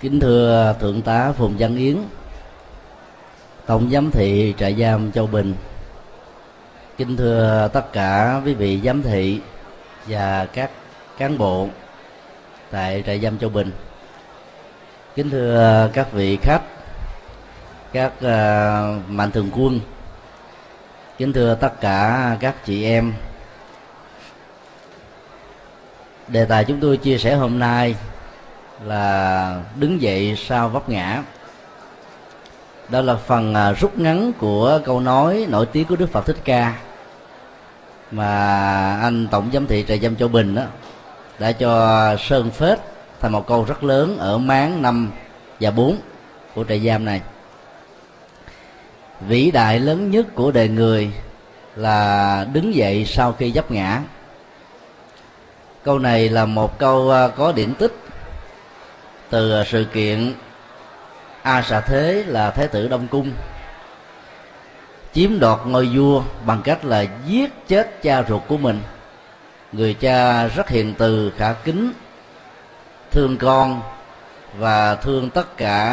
Kính thưa Thượng tá Phùng Văn Yến, Tổng giám thị trại giam Châu Bình, kính thưa tất cả quý vị giám thị và các cán bộ tại trại giam Châu Bình, kính thưa các vị khách, các mạnh thường quân, kính thưa tất cả các chị em. Đề tài chúng tôi chia sẻ hôm nay là đứng dậy sau vấp ngã. Đó là phần rút ngắn của câu nói nổi tiếng của Đức Phật Thích Ca mà anh Tổng giám thị trại giam Châu Bình đó đã cho sơn phết thành một câu rất lớn ở máng 5 và 4 của trại giam này. Vĩ đại lớn nhất của đời người là đứng dậy sau khi vấp ngã. Câu này là một câu có điển tích từ sự kiện A Xà Thế là Thái tử Đông Cung chiếm đoạt ngôi vua bằng cách là giết chết cha ruột của mình. Người cha rất hiền từ, khả kính, thương con và thương tất cả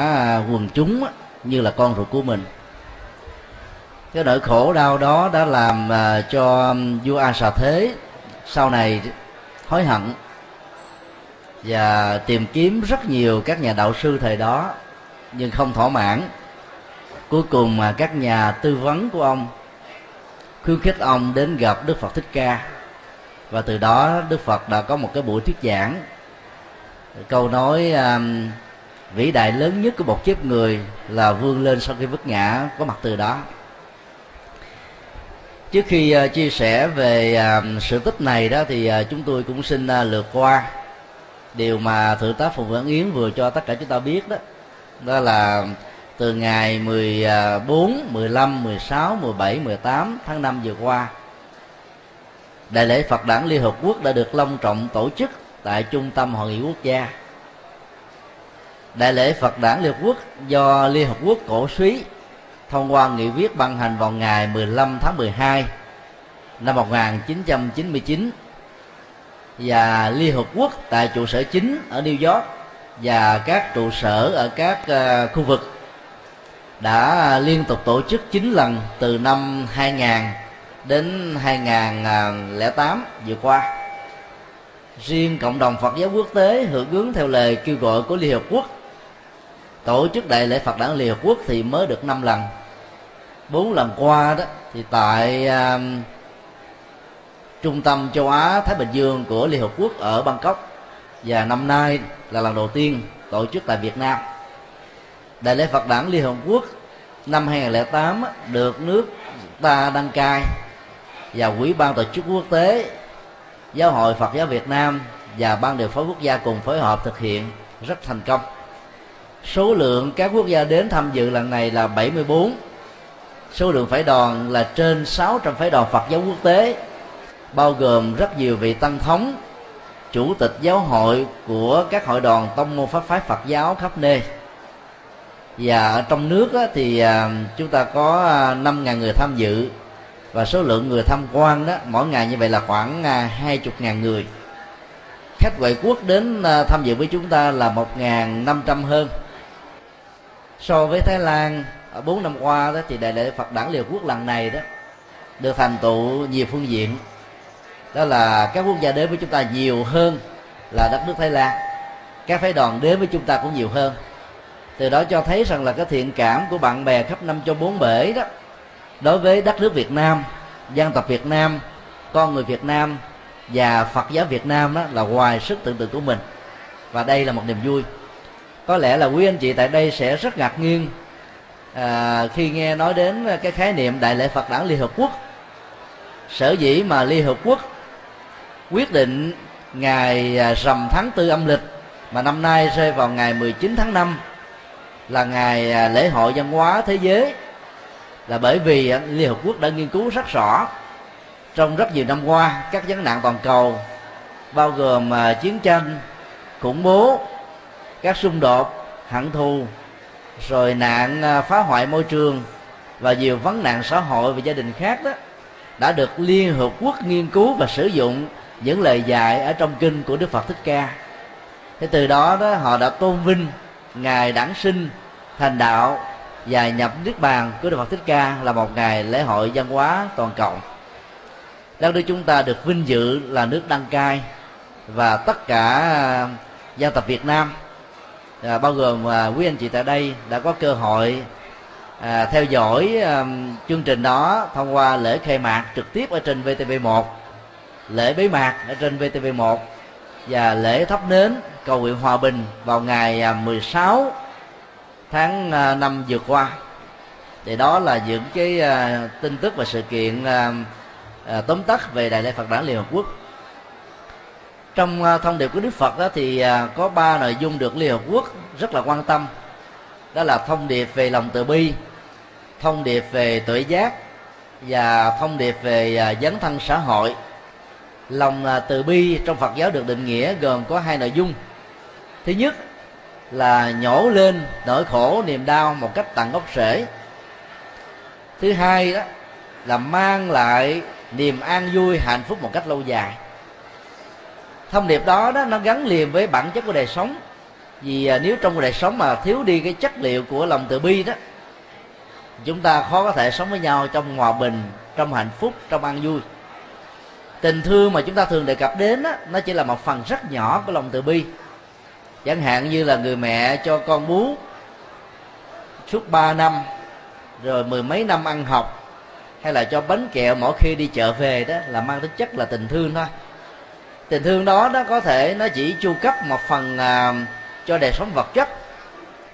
quần chúng như là con ruột của mình. Cái nỗi khổ đau đó đã làm cho vua A Xà Thế sau này hối hận và tìm kiếm rất nhiều các nhà đạo sư thời đó nhưng không thỏa mãn. Cuối cùng mà các nhà tư vấn của ông khuyến khích ông đến gặp Đức Phật Thích Ca, và từ đó Đức Phật đã có một cái buổi thuyết giảng. Câu nói vĩ đại lớn nhất của một kiếp người là vươn lên sau khi vấp ngã có mặt từ đó. Trước khi chia sẻ về sự tích này đó thì chúng tôi cũng xin lượt qua điều mà Thượng tá Phùng Văn Yến vừa cho tất cả chúng ta biết đó. Đó là từ ngày 14, 15, 16, 17, 18 tháng 5 vừa qua, Đại lễ Phật Đản Liên Hợp Quốc đã được long trọng tổ chức tại Trung tâm Hội nghị Quốc gia. Đại lễ Phật Đản Liên Hợp Quốc do Liên Hợp Quốc cổ súy thông qua nghị quyết ban hành vào ngày 15 tháng 12 năm 1999 và Liên Hợp Quốc tại trụ sở chính ở New York và các trụ sở ở các khu vực đã liên tục tổ chức 9 lần từ năm 2000 đến 2008 vừa qua. Riêng cộng đồng Phật giáo quốc tế hưởng ứng theo lời kêu gọi của Liên Hợp Quốc tổ chức đại lễ Phật Đản Liên Hợp Quốc thì mới được 5 lần. 4 lần qua đó thì tại Trung tâm châu Á Thái Bình Dương của Liên Hợp Quốc ở Bangkok, và năm nay là lần đầu tiên tổ chức tại Việt Nam. Đại lễ Phật Đản Liên Hợp Quốc năm 2008 được nước ta đăng cai, và Ủy ban tổ chức quốc tế, Giáo hội Phật giáo Việt Nam và Ban điều phối quốc gia cùng phối hợp thực hiện rất thành công. Số lượng các quốc gia đến tham dự lần này là 74. Số lượng phái đoàn là trên 600 phái đoàn Phật giáo quốc tế, bao gồm rất nhiều vị tăng thống, chủ tịch giáo hội của các hội đoàn tông môn pháp phái Phật giáo khắp nơi. Và ở trong nước thì chúng ta có 5.000 người tham dự, và số lượng người tham quan đó mỗi ngày như vậy là khoảng 20.000 người. Khách ngoại quốc đến tham dự với chúng ta là 1.500 hơn. So với Thái Lan ở 4 năm qua đó thì đại lễ Phật Đản Liên Hợp Quốc lần này đó được thành tựu nhiều phương diện. Đó là các quốc gia đến với chúng ta nhiều hơn là đất nước Thái Lan, các phái đoàn đến với chúng ta cũng nhiều hơn. Từ đó cho thấy rằng là cái thiện cảm của bạn bè khắp năm châu bốn bể đó đối với đất nước Việt Nam, dân tộc Việt Nam, con người Việt Nam và Phật giáo Việt Nam đó là ngoài sức tưởng tượng của mình. Và đây là một niềm vui. Có lẽ là quý anh chị tại đây sẽ rất ngạc nhiên khi nghe nói đến cái khái niệm đại lễ Phật Đản Liên Hợp Quốc. Sở dĩ mà Liên Hợp Quốc quyết định ngày rằm tháng 4 âm lịch mà năm nay rơi vào ngày 19 tháng 5 là ngày lễ hội văn hóa thế giới, là bởi vì Liên Hợp Quốc đã nghiên cứu rất rõ trong rất nhiều năm qua các vấn nạn toàn cầu, bao gồm chiến tranh, khủng bố, các xung đột, hận thù, rồi nạn phá hoại môi trường và nhiều vấn nạn xã hội và gia đình khác đó, đã được Liên Hợp Quốc nghiên cứu và sử dụng những lời dạy ở trong kinh của Đức Phật Thích Ca Thì từ đó, đó họ đã tôn vinh ngày đản sinh, thành đạo và nhập niết bàn của Đức Phật Thích Ca là một ngày lễ hội văn hóa toàn cầu. Đất nước chúng ta được vinh dự là nước đăng cai, và tất cả dân tộc Việt Nam, bao gồm quý anh chị tại đây, đã có cơ hội theo dõi chương trình đó thông qua lễ khai mạc trực tiếp ở trên VTV1, lễ bế mạc ở trên VTV1 và lễ thắp nến cầu nguyện hòa bình vào ngày 16 tháng 5 vừa qua. Thì đó là những cái tin tức và sự kiện tóm tắt về Đại lễ Phật Đản Liên Hợp Quốc. Trong thông điệp của Đức Phật đó, thì có 3 nội dung được Liên Hợp Quốc rất là quan tâm. Đó là thông điệp về lòng từ bi, thông điệp về tuệ giác và thông điệp về dấn thân xã hội. Lòng từ bi trong Phật giáo được định nghĩa gồm có 2 nội dung. Thứ nhất là nhổ lên nỗi khổ niềm đau một cách tận gốc rễ. Thứ hai đó là mang lại niềm an vui hạnh phúc một cách lâu dài. Thông điệp đó, đó nó gắn liền với bản chất của đời sống. Vì nếu trong đời sống mà thiếu đi cái chất liệu của lòng từ bi đó, chúng ta khó có thể sống với nhau trong hòa bình, trong hạnh phúc, trong an vui. Tình thương mà chúng ta thường đề cập đến đó, nó chỉ là một phần rất nhỏ của lòng từ bi. Chẳng hạn như là người mẹ cho con bú suốt 3 năm, rồi mười mấy năm ăn học, hay là cho bánh kẹo mỗi khi đi chợ về, đó là mang tính chất là tình thương thôi. Tình thương đó, đó có thể nó chỉ chu cấp một phần cho đời sống vật chất,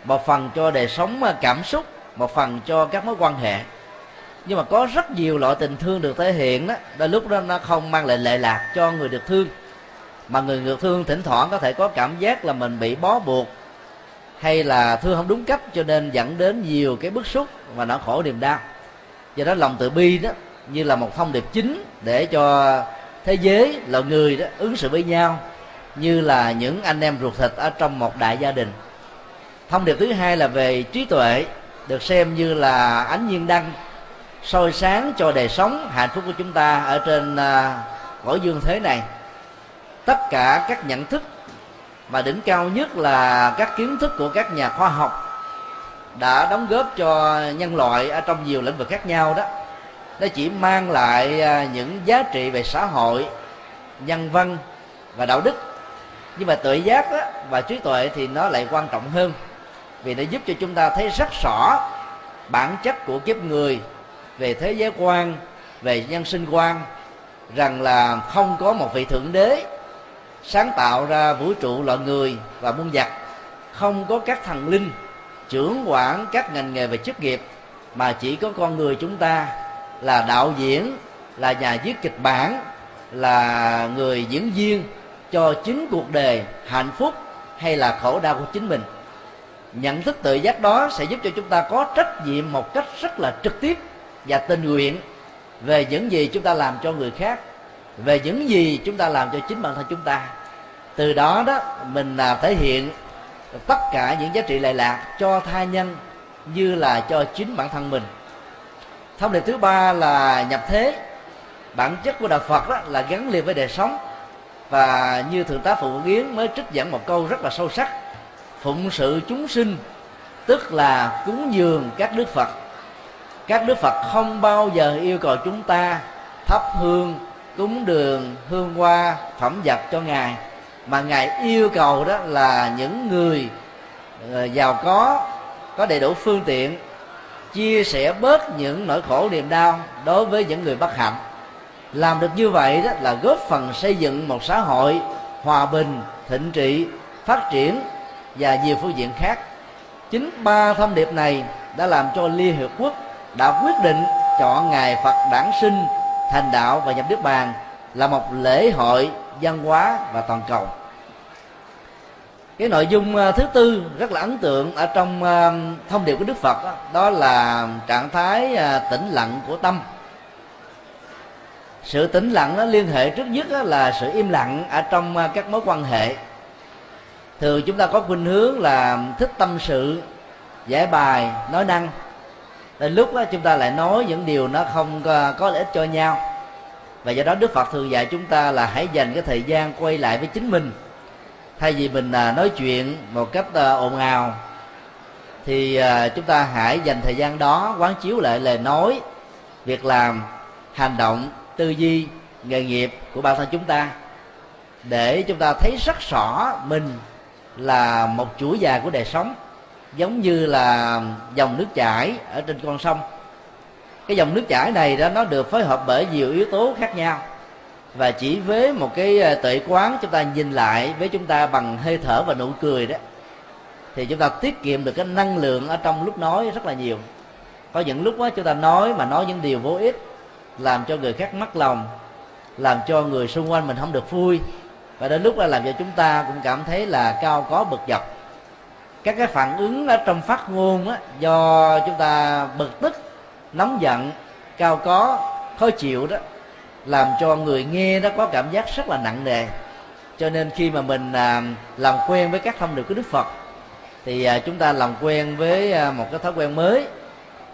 một phần cho đời sống cảm xúc, một phần cho các mối quan hệ. Nhưng mà có rất nhiều loại tình thương được thể hiện đó, đôi lúc đó nó không mang lại lệ lạc cho người được thương, mà người được thương thỉnh thoảng có thể có cảm giác là mình bị bó buộc, hay là thương không đúng cách, cho nên dẫn đến nhiều cái bức xúc và nỗi khổ niềm đau. Do đó lòng từ bi đó như là một thông điệp chính để cho thế giới, loài người đó ứng xử với nhau như là những anh em ruột thịt ở trong một đại gia đình. Thông điệp thứ hai là về trí tuệ, được xem như là ánh nhiên đăng soi sáng cho đời sống hạnh phúc của chúng ta ở trên cõi dương thế này. Tất cả các nhận thức mà đỉnh cao nhất là các kiến thức của các nhà khoa học đã đóng góp cho nhân loại ở trong nhiều lĩnh vực khác nhau đó, nó chỉ mang lại những giá trị về xã hội, nhân văn và đạo đức. Nhưng mà tuệ giác đó, và trí tuệ thì nó lại quan trọng hơn, vì nó giúp cho chúng ta thấy rất rõ bản chất của kiếp người về thế giới quan, về nhân sinh quan, rằng là không có một vị thượng đế sáng tạo ra vũ trụ, loài người và muôn vật, không có các thần linh trưởng quản các ngành nghề và chức nghiệp, mà chỉ có con người chúng ta là đạo diễn, là nhà viết kịch bản, là người diễn viên cho chính cuộc đời hạnh phúc hay là khổ đau của chính mình. Nhận thức tự giác đó sẽ giúp cho chúng ta có trách nhiệm một cách rất là trực tiếp và tình nguyện về những gì chúng ta làm cho người khác, về những gì chúng ta làm cho chính bản thân chúng ta. Từ đó đó mình thể hiện tất cả những giá trị lệ lạc cho tha nhân như là cho chính bản thân mình. Thông điệp thứ ba là nhập thế. Bản chất của đạo Phật đó là gắn liền với đời sống, và như Thượng tá Phùng văn Yến mới trích dẫn một câu rất là sâu sắc: phụng sự chúng sinh tức là cúng dường các đức Phật. Các đức Phật không bao giờ yêu cầu chúng ta thắp hương, cúng đường, hương hoa, phẩm vật cho Ngài, mà Ngài yêu cầu đó là những người giàu có đầy đủ phương tiện, chia sẻ bớt những nỗi khổ niềm đau đối với những người bất hạnh. Làm được như vậy đó là góp phần xây dựng một xã hội hòa bình, thịnh trị, phát triển và nhiều phương diện khác. Chính 3 thông điệp này đã làm cho Liên Hiệp Quốc đã quyết định chọn ngày Phật đản sinh, thành đạo và nhập niết bàn là một lễ hội văn hóa và toàn cầu. Cái nội dung thứ tư rất là ấn tượng ở trong thông điệp của Đức Phật đó, đó là trạng thái tĩnh lặng của tâm. Sự tĩnh lặng nó liên hệ trước nhất là sự im lặng ở trong các mối quan hệ. Thường chúng ta có khuynh hướng là thích tâm sự, giải bài, nói năng. Đến lúc đó chúng ta lại nói những điều nó không có lợi ích cho nhau. Và do đó Đức Phật thường dạy chúng ta là hãy dành cái thời gian quay lại với chính mình, Thay vì mình nói chuyện một cách ồn ào, thì chúng ta hãy dành thời gian đó quán chiếu lại lời nói, việc làm, hành động, tư duy, nghề nghiệp của bản thân chúng ta, để chúng ta thấy rất rõ mình là một chuỗi dài của đời sống, giống như là dòng nước chảy ở trên con sông. Cái dòng nước chảy này đó, nó được phối hợp bởi nhiều yếu tố khác nhau, và chỉ với một cái tuệ quán, chúng ta nhìn lại với chúng ta bằng hơi thở và nụ cười đó, thì chúng ta tiết kiệm được cái năng lượng ở trong lúc nói rất là nhiều. Có những lúc đó, chúng ta nói những điều vô ích, làm cho người khác mất lòng, làm cho người xung quanh mình không được vui, và đến lúc đó làm cho chúng ta cũng cảm thấy là cao có bực dọc. Các cái phản ứng ở trong phát ngôn đó, do chúng ta bực tức, nóng giận, cao có, khó chịu đó, làm cho người nghe nó có cảm giác rất là nặng nề. Cho nên khi mà mình làm quen với các thông điệp của Đức Phật, thì chúng ta làm quen với một cái thói quen mới,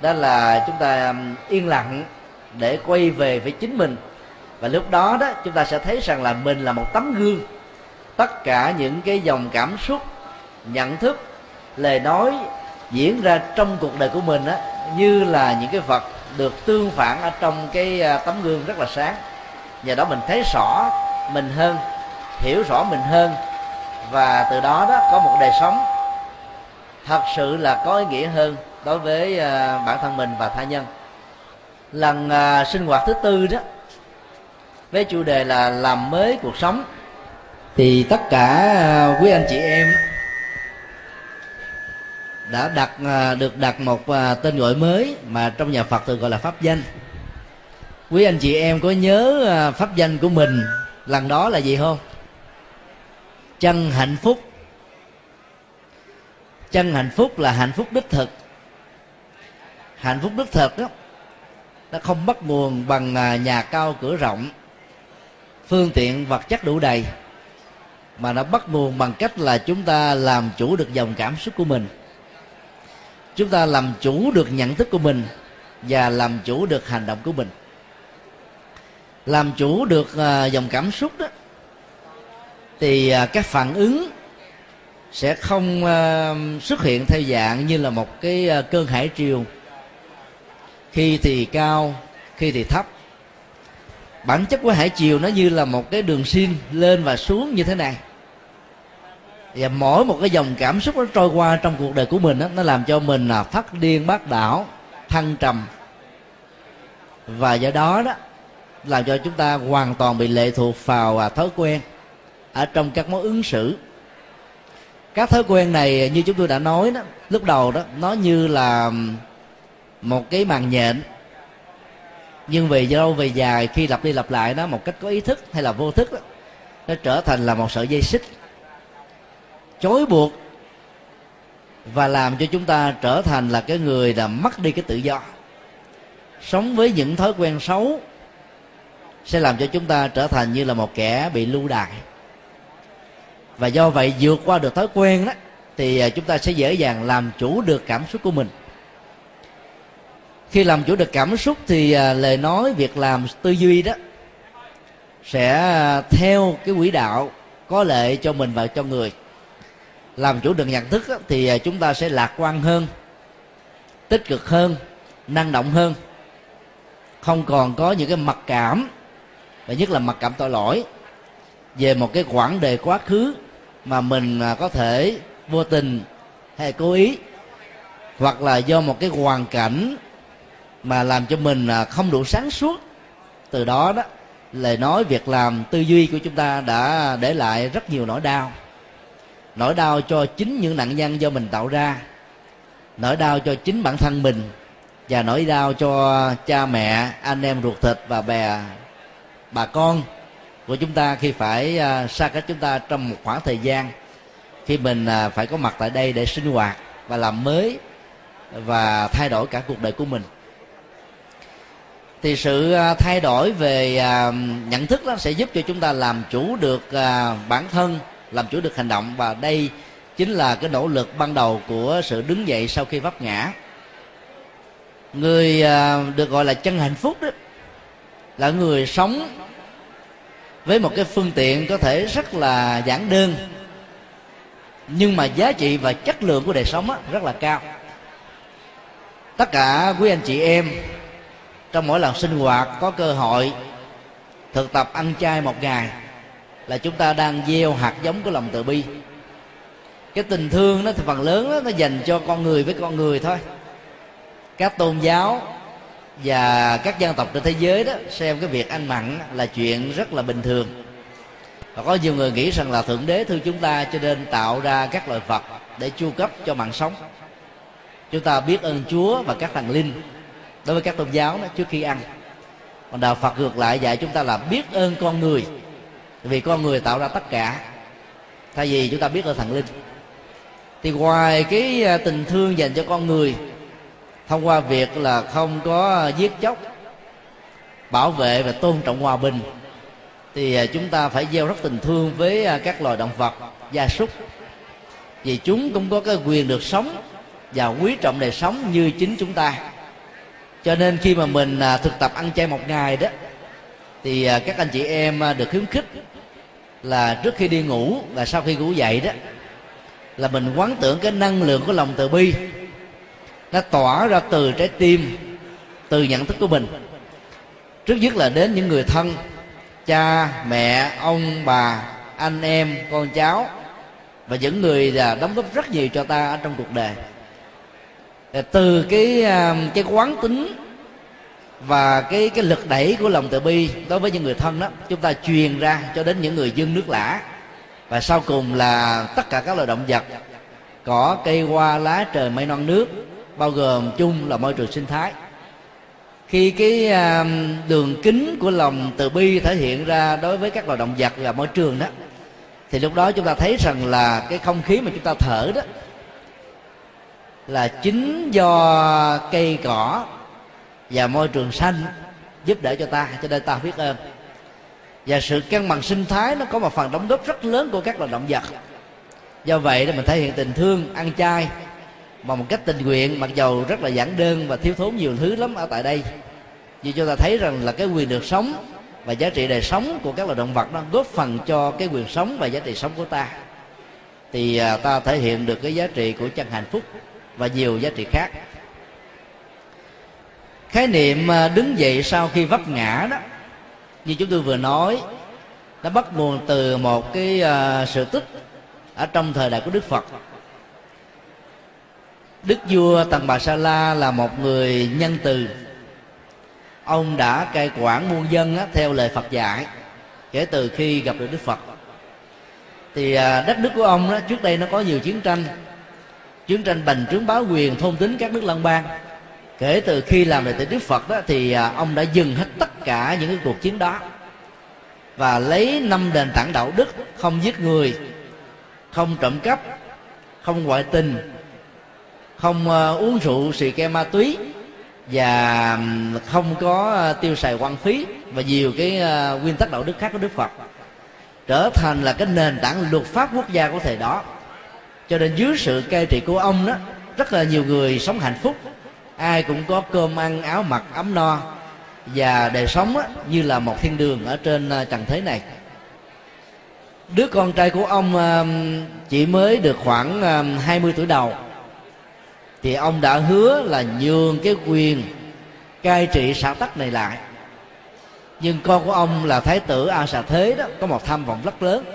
đó là chúng ta yên lặng để quay về với chính mình. Và lúc đó đó, chúng ta sẽ thấy rằng là mình là một tấm gương. Tất cả những cái dòng cảm xúc, nhận thức, lời nói diễn ra trong cuộc đời của mình á, như là những cái vật được tương phản ở trong cái tấm gương rất là sáng. Nhờ đó mình thấy rõ mình hơn, hiểu rõ mình hơn, và từ đó đó có một đời sống thật sự là có ý nghĩa hơn đối với bản thân mình và tha nhân. Lần sinh hoạt thứ tư đó, với chủ đề là làm mới cuộc sống, thì tất cả quý anh chị em đã được đặt một tên gọi mới mà trong nhà Phật thường gọi là pháp danh. Quý anh chị em có nhớ pháp danh của mình lần đó là gì không? Chân hạnh phúc. Chân hạnh phúc là hạnh phúc đích thực. Hạnh phúc đích thực đó, nó không bắt nguồn bằng nhà cao cửa rộng, phương tiện vật chất đủ đầy, mà nó bắt nguồn bằng cách là chúng ta làm chủ được dòng cảm xúc của mình, chúng ta làm chủ được nhận thức của mình, và làm chủ được hành động của mình. Làm chủ được dòng cảm xúc đó, thì các phản ứng sẽ không xuất hiện theo dạng như là một cái cơn hải triều, khi thì cao, khi thì thấp. Bản chất của hải triều nó như là một cái đường sin lên và xuống như thế này, và mỗi một cái dòng cảm xúc nó trôi qua trong cuộc đời của mình đó, nó làm cho mình là phát điên bác đảo, thăng trầm, và do đó đó làm cho chúng ta hoàn toàn bị lệ thuộc vào thói quen ở trong các mối ứng xử. Các thói quen này, như chúng tôi đã nói đó, lúc đầu đó, nó như là một cái màn nhện, nhưng về lâu về dài, khi lặp đi lặp lại nó một cách có ý thức hay là vô thức đó, nó trở thành là một sợi dây xích chối buộc, và làm cho chúng ta trở thành là cái người là mất đi cái tự do. Sống với những thói quen xấu sẽ làm cho chúng ta trở thành như là một kẻ bị lưu đày, và do vậy vượt qua được thói quen đó, thì chúng ta sẽ dễ dàng làm chủ được cảm xúc của mình. Khi làm chủ được cảm xúc thì lời nói, việc làm, tư duy đó sẽ theo cái quỹ đạo có lợi cho mình và cho người. Làm chủ được nhận thức thì chúng ta sẽ lạc quan hơn, tích cực hơn, năng động hơn, không còn có những cái mặc cảm, và nhất là mặc cảm tội lỗi về một cái quãng đời quá khứ mà mình có thể vô tình hay cố ý, hoặc là do một cái hoàn cảnh mà làm cho mình không đủ sáng suốt. Từ đó đó, lời nói, việc làm, tư duy của chúng ta đã để lại rất nhiều nỗi đau. Nỗi đau cho chính những nạn nhân do mình tạo ra, nỗi đau cho chính bản thân mình, và nỗi đau cho cha mẹ, anh em ruột thịt và bà con của chúng ta khi phải xa cách chúng ta trong một khoảng thời gian, khi mình phải có mặt tại đây để sinh hoạt và làm mới và thay đổi cả cuộc đời của mình. Thì sự thay đổi về nhận thức đó sẽ giúp cho chúng ta làm chủ được bản thân, làm chủ được hành động, và đây chính là cái nỗ lực ban đầu của sự đứng dậy sau khi vấp ngã. Người được gọi là chân hạnh phúc đó, là người sống với một cái phương tiện có thể rất là giản đơn, nhưng mà giá trị và chất lượng của đời sống rất là cao. Tất cả quý anh chị em trong mỗi lần sinh hoạt có cơ hội thực tập ăn chay một ngày là chúng ta đang gieo hạt giống của lòng từ bi. Cái tình thương nó thì phần lớn đó, nó dành cho con người với con người thôi. Các tôn giáo và các dân tộc trên thế giới đó xem cái việc ăn mặn là chuyện rất là bình thường. Và có nhiều người nghĩ rằng là Thượng Đế thương chúng ta cho nên tạo ra các loài Phật để chu cấp cho mạng sống. Chúng ta biết ơn Chúa và các thần linh đối với các tôn giáo đó trước khi ăn. Còn đạo Phật ngược lại dạy chúng ta là biết ơn con người, vì con người tạo ra tất cả, thay vì chúng ta biết ơn thần linh. Thì ngoài cái tình thương dành cho con người thông qua việc là không có giết chóc, bảo vệ và tôn trọng hòa bình, thì chúng ta phải gieo rất tình thương với các loài động vật, gia súc, vì chúng cũng có cái quyền được sống và quý trọng đời sống như chính chúng ta. Cho nên khi mà mình thực tập ăn chay một ngày đó, thì các anh chị em được khuyến khích là trước khi đi ngủ và sau khi ngủ dậy đó, là mình quán tưởng cái năng lượng của lòng từ bi nó tỏa ra từ trái tim, từ nhận thức của mình, trước nhất là đến những người thân, cha, mẹ, ông, bà, anh em, con cháu, và những người là đóng góp rất nhiều cho ta ở trong cuộc đời. Từ cái quán tính và cái lực đẩy của lòng từ bi đối với những người thân đó, chúng ta truyền ra cho đến những người dân nước lã, và sau cùng là tất cả các loài động vật, cỏ, cây, hoa, lá, trời, mây, non, nước, bao gồm chung là môi trường sinh thái. Khi cái đường kính của lòng từ bi thể hiện ra đối với các loài động vật và môi trường đó, thì lúc đó chúng ta thấy rằng là cái không khí mà chúng ta thở đó là chính do cây cỏ và môi trường xanh giúp đỡ cho ta, cho nên ta biết ơn. Và sự cân bằng sinh thái nó có một phần đóng góp rất lớn của các loài động vật. Do vậy mình thể hiện tình thương ăn chay mà một cách tình nguyện, mặc dầu rất là giản đơn và thiếu thốn nhiều thứ lắm ở tại đây, vì chúng ta thấy rằng là cái quyền được sống và giá trị đời sống của các loài động vật nó góp phần cho cái quyền sống và giá trị sống của ta, thì ta thể hiện được cái giá trị của chân hạnh phúc và nhiều giá trị khác. Khái niệm đứng dậy sau khi vấp ngã đó, như chúng tôi vừa nói, nó bắt nguồn từ một cái sự tích ở trong thời đại của Đức Phật. Đức vua Tần Bà Sa La là một người nhân từ. Ông đã cai quản muôn dân theo lời Phật dạy kể từ khi gặp được Đức Phật. Thì đất nước của ông đó, trước đây nó có nhiều chiến tranh bành trướng bá quyền thôn tính các nước lân bang. Kể từ khi làm đệ tử Đức Phật đó, thì ông đã dừng hết tất cả những cái cuộc chiến đó và lấy 5 nền tảng đạo đức: không giết người, không trộm cắp, không ngoại tình, không uống rượu xì ke ma túy, và không có tiêu xài hoang phí, và nhiều cái nguyên tắc đạo đức khác của Đức Phật, trở thành là cái nền tảng luật pháp quốc gia của thời đó. Cho nên dưới sự cai trị của ông đó, rất là nhiều người sống hạnh phúc, ai cũng có cơm ăn, áo mặc, ấm no, và đời sống đó, như là một thiên đường ở trên trần thế này. Đứa con trai của ông chỉ mới được khoảng 20 tuổi đầu, thì ông đã hứa là nhường cái quyền cai trị xã tắc này lại. Nhưng con của ông là thái tử A Xà Thế đó, có một tham vọng rất lớn,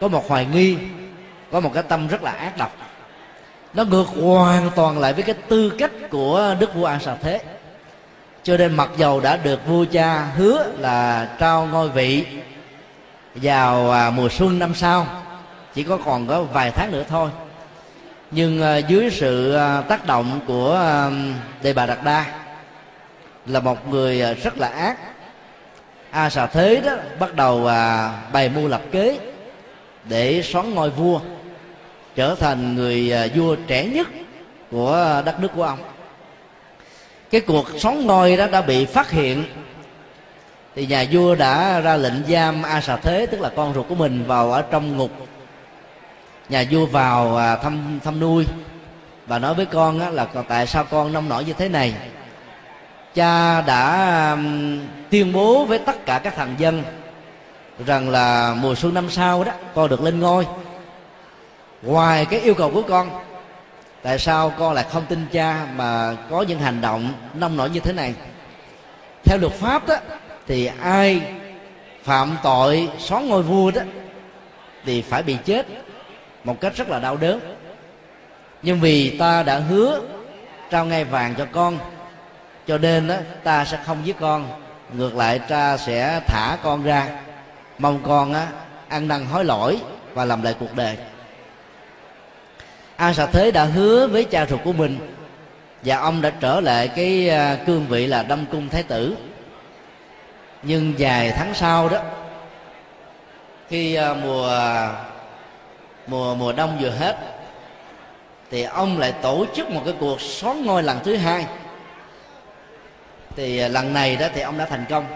có một hoài nghi, có một cái tâm rất là ác độc. Nó ngược hoàn toàn lại với cái tư cách của đức vua A Xà Thế. Cho nên mặc dầu đã được vua cha hứa là trao ngôi vị vào mùa xuân năm sau, chỉ còn có vài tháng nữa thôi, nhưng dưới sự tác động của Đề Bà Đạt Đa là một người rất là ác, A Xà Thế đó bắt đầu bày mưu lập kế để soán ngôi vua, trở thành người vua trẻ nhất của đất nước của ông. Cái cuộc soán ngôi đó đã bị phát hiện, thì nhà vua đã ra lệnh giam A Xà Thế, tức là con ruột của mình, vào ở trong ngục. Nhà vua vào thăm nuôi và nói với con là tại sao con nông nổi như thế này? Cha đã tuyên bố với tất cả các thần dân rằng là mùa xuân năm sau đó con được lên ngôi. ngoài cái yêu cầu của con, tại sao con lại không tin cha mà có những hành động nông nổi như thế này? Theo luật pháp đó, thì ai phạm tội xóa ngôi vua đó thì phải bị chết một cách rất là đau đớn. Nhưng vì ta đã hứa trao ngai vàng cho con, cho nên đó, ta sẽ không giết con, ngược lại ta sẽ thả con ra, mong con á, ăn năn hối lỗi và làm lại cuộc đời. A Xà Thế đã hứa với cha ruột của mình, và ông đã trở lại cái cương vị là Đông cung thái tử. Nhưng vài tháng sau đó, khi mùa đông vừa hết, thì ông lại tổ chức một cái cuộc soán ngôi lần thứ hai. Thì lần này đó thì ông đã thành công.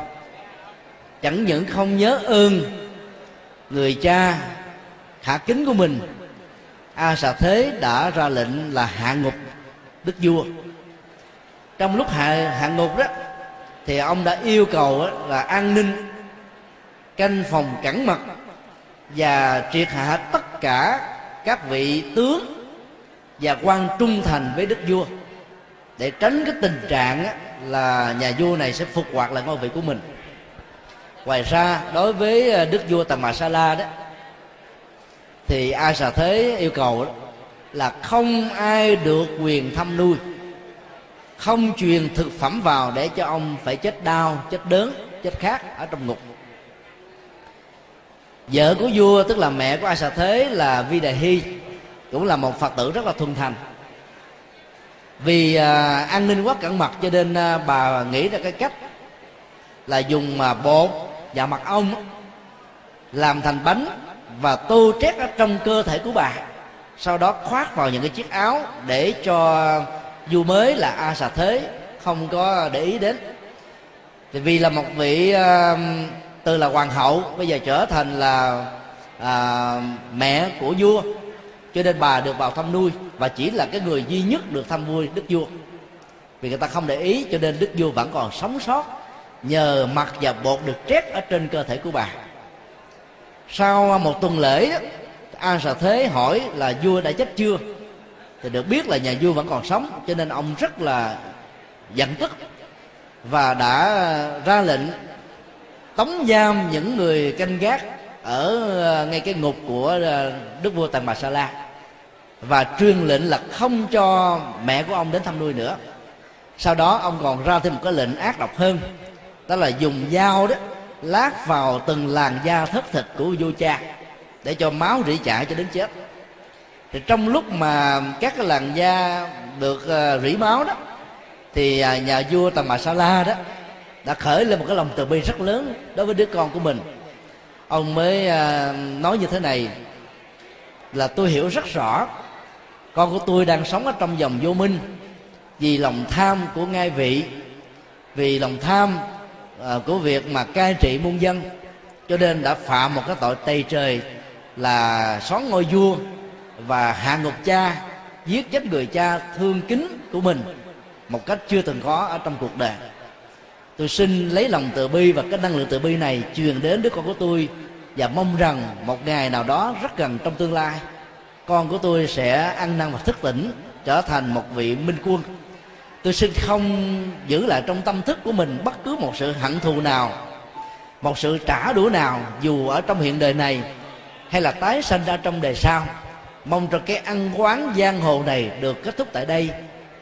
Chẳng những không nhớ ơn người cha khả kính của mình, A Xà Thế đã ra lệnh là hạ ngục đức vua. Trong lúc hạ ngục đó thì ông đã yêu cầu là an ninh canh phòng cẩn mật và triệt hạ tất cả các vị tướng và quan trung thành với đức vua, để tránh cái tình trạng là nhà vua này sẽ phục hoạt lại ngôi vị của mình. Ngoài ra, đối với đức vua Tần Bà Sa La đó, thì A Xà Thế yêu cầu là không ai được quyền thăm nuôi, không truyền thực phẩm vào để cho ông phải chết đau, chết đớn, chết khát ở trong ngục. Vợ của vua, tức là mẹ của A Xà Thế là Vi Đại Hi, cũng là một Phật tử rất là thuần thành. Vì an ninh quá cẩn mật cho nên bà nghĩ ra cái cách là dùng bột và mật ong làm thành bánh và tô trét ở trong cơ thể của bà, sau đó khoác vào những cái chiếc áo để cho vua mới là A Xà Thế không có để ý đến. Thì vì là một vị từ là hoàng hậu bây giờ trở thành là mẹ của vua, cho nên bà được vào thăm nuôi và chỉ là cái người duy nhất được thăm nuôi đức vua. Vì người ta không để ý cho nên đức vua vẫn còn sống sót nhờ mặt và bột được trét ở trên cơ thể của bà. Sau một tuần lễ, A Xà Thế hỏi là vua đã chết chưa, thì được biết là nhà vua vẫn còn sống, cho nên ông rất là giận tức và đã ra lệnh tống giam những người canh gác ở ngay cái ngục của đức vua Tần Bà Sa La, và truyền lệnh là không cho mẹ của ông đến thăm nuôi nữa. Sau đó ông còn ra thêm một cái lệnh ác độc hơn, đó là dùng dao đó lát vào từng làn da thất thịt của vua cha để cho máu rỉ chảy cho đến chết. Thì trong lúc mà các cái làn da được rỉ máu đó, thì nhà vua Tần Bà Sa La đó đã khởi lên một cái lòng từ bi rất lớn đối với đứa con của mình. Ông mới nói như thế này là: tôi hiểu rất rõ con của tôi đang sống ở trong dòng vô minh, vì lòng tham của ngai vị, vì lòng tham của việc mà cai trị muôn dân, cho nên đã phạm một cái tội tày trời là soán ngôi vua và hạ ngục cha, giết chết người cha thương kính của mình một cách chưa từng có ở trong cuộc đời. Tôi xin lấy lòng từ bi và cái năng lượng từ bi này truyền đến đứa con của tôi, và mong rằng một ngày nào đó rất gần trong tương lai, con của tôi sẽ ăn năn và thức tỉnh, trở thành một vị minh quân. Tôi xin không giữ lại trong tâm thức của mình bất cứ một sự hận thù nào, một sự trả đũa nào, dù ở trong hiện đời này hay là tái sanh ra trong đời sau. Mong cho cái ăn quán giang hồ này được kết thúc tại đây,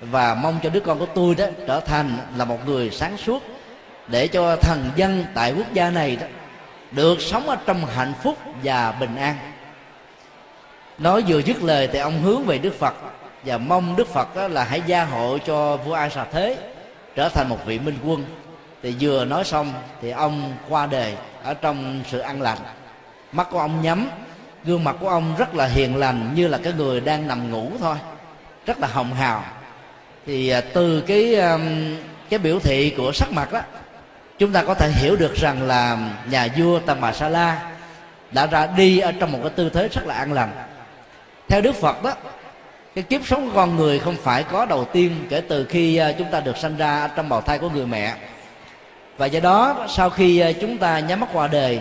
và mong cho đứa con của tôi đó trở thành là một người sáng suốt, để cho thần dân tại quốc gia này đó được sống ở trong hạnh phúc và bình an. Nói vừa dứt lời thì ông hướng về Đức Phật và mong Đức Phật đó là hãy gia hộ cho vua A Xà Thế trở thành một vị minh quân. Thì vừa nói xong thì ông qua đời ở trong sự an lành. Mắt của ông nhắm, gương mặt của ông rất là hiền lành, như là cái người đang nằm ngủ thôi, rất là hồng hào. Thì từ cái biểu thị của sắc mặt đó, chúng ta có thể hiểu được rằng là nhà vua Tần Bà Sa La đã ra đi ở trong một cái tư thế rất là an lành. Theo Đức Phật đó, cái kiếp sống của con người không phải có đầu tiên kể từ khi chúng ta được sanh ra trong bào thai của người mẹ, và do đó sau khi chúng ta nhắm mắt qua đời,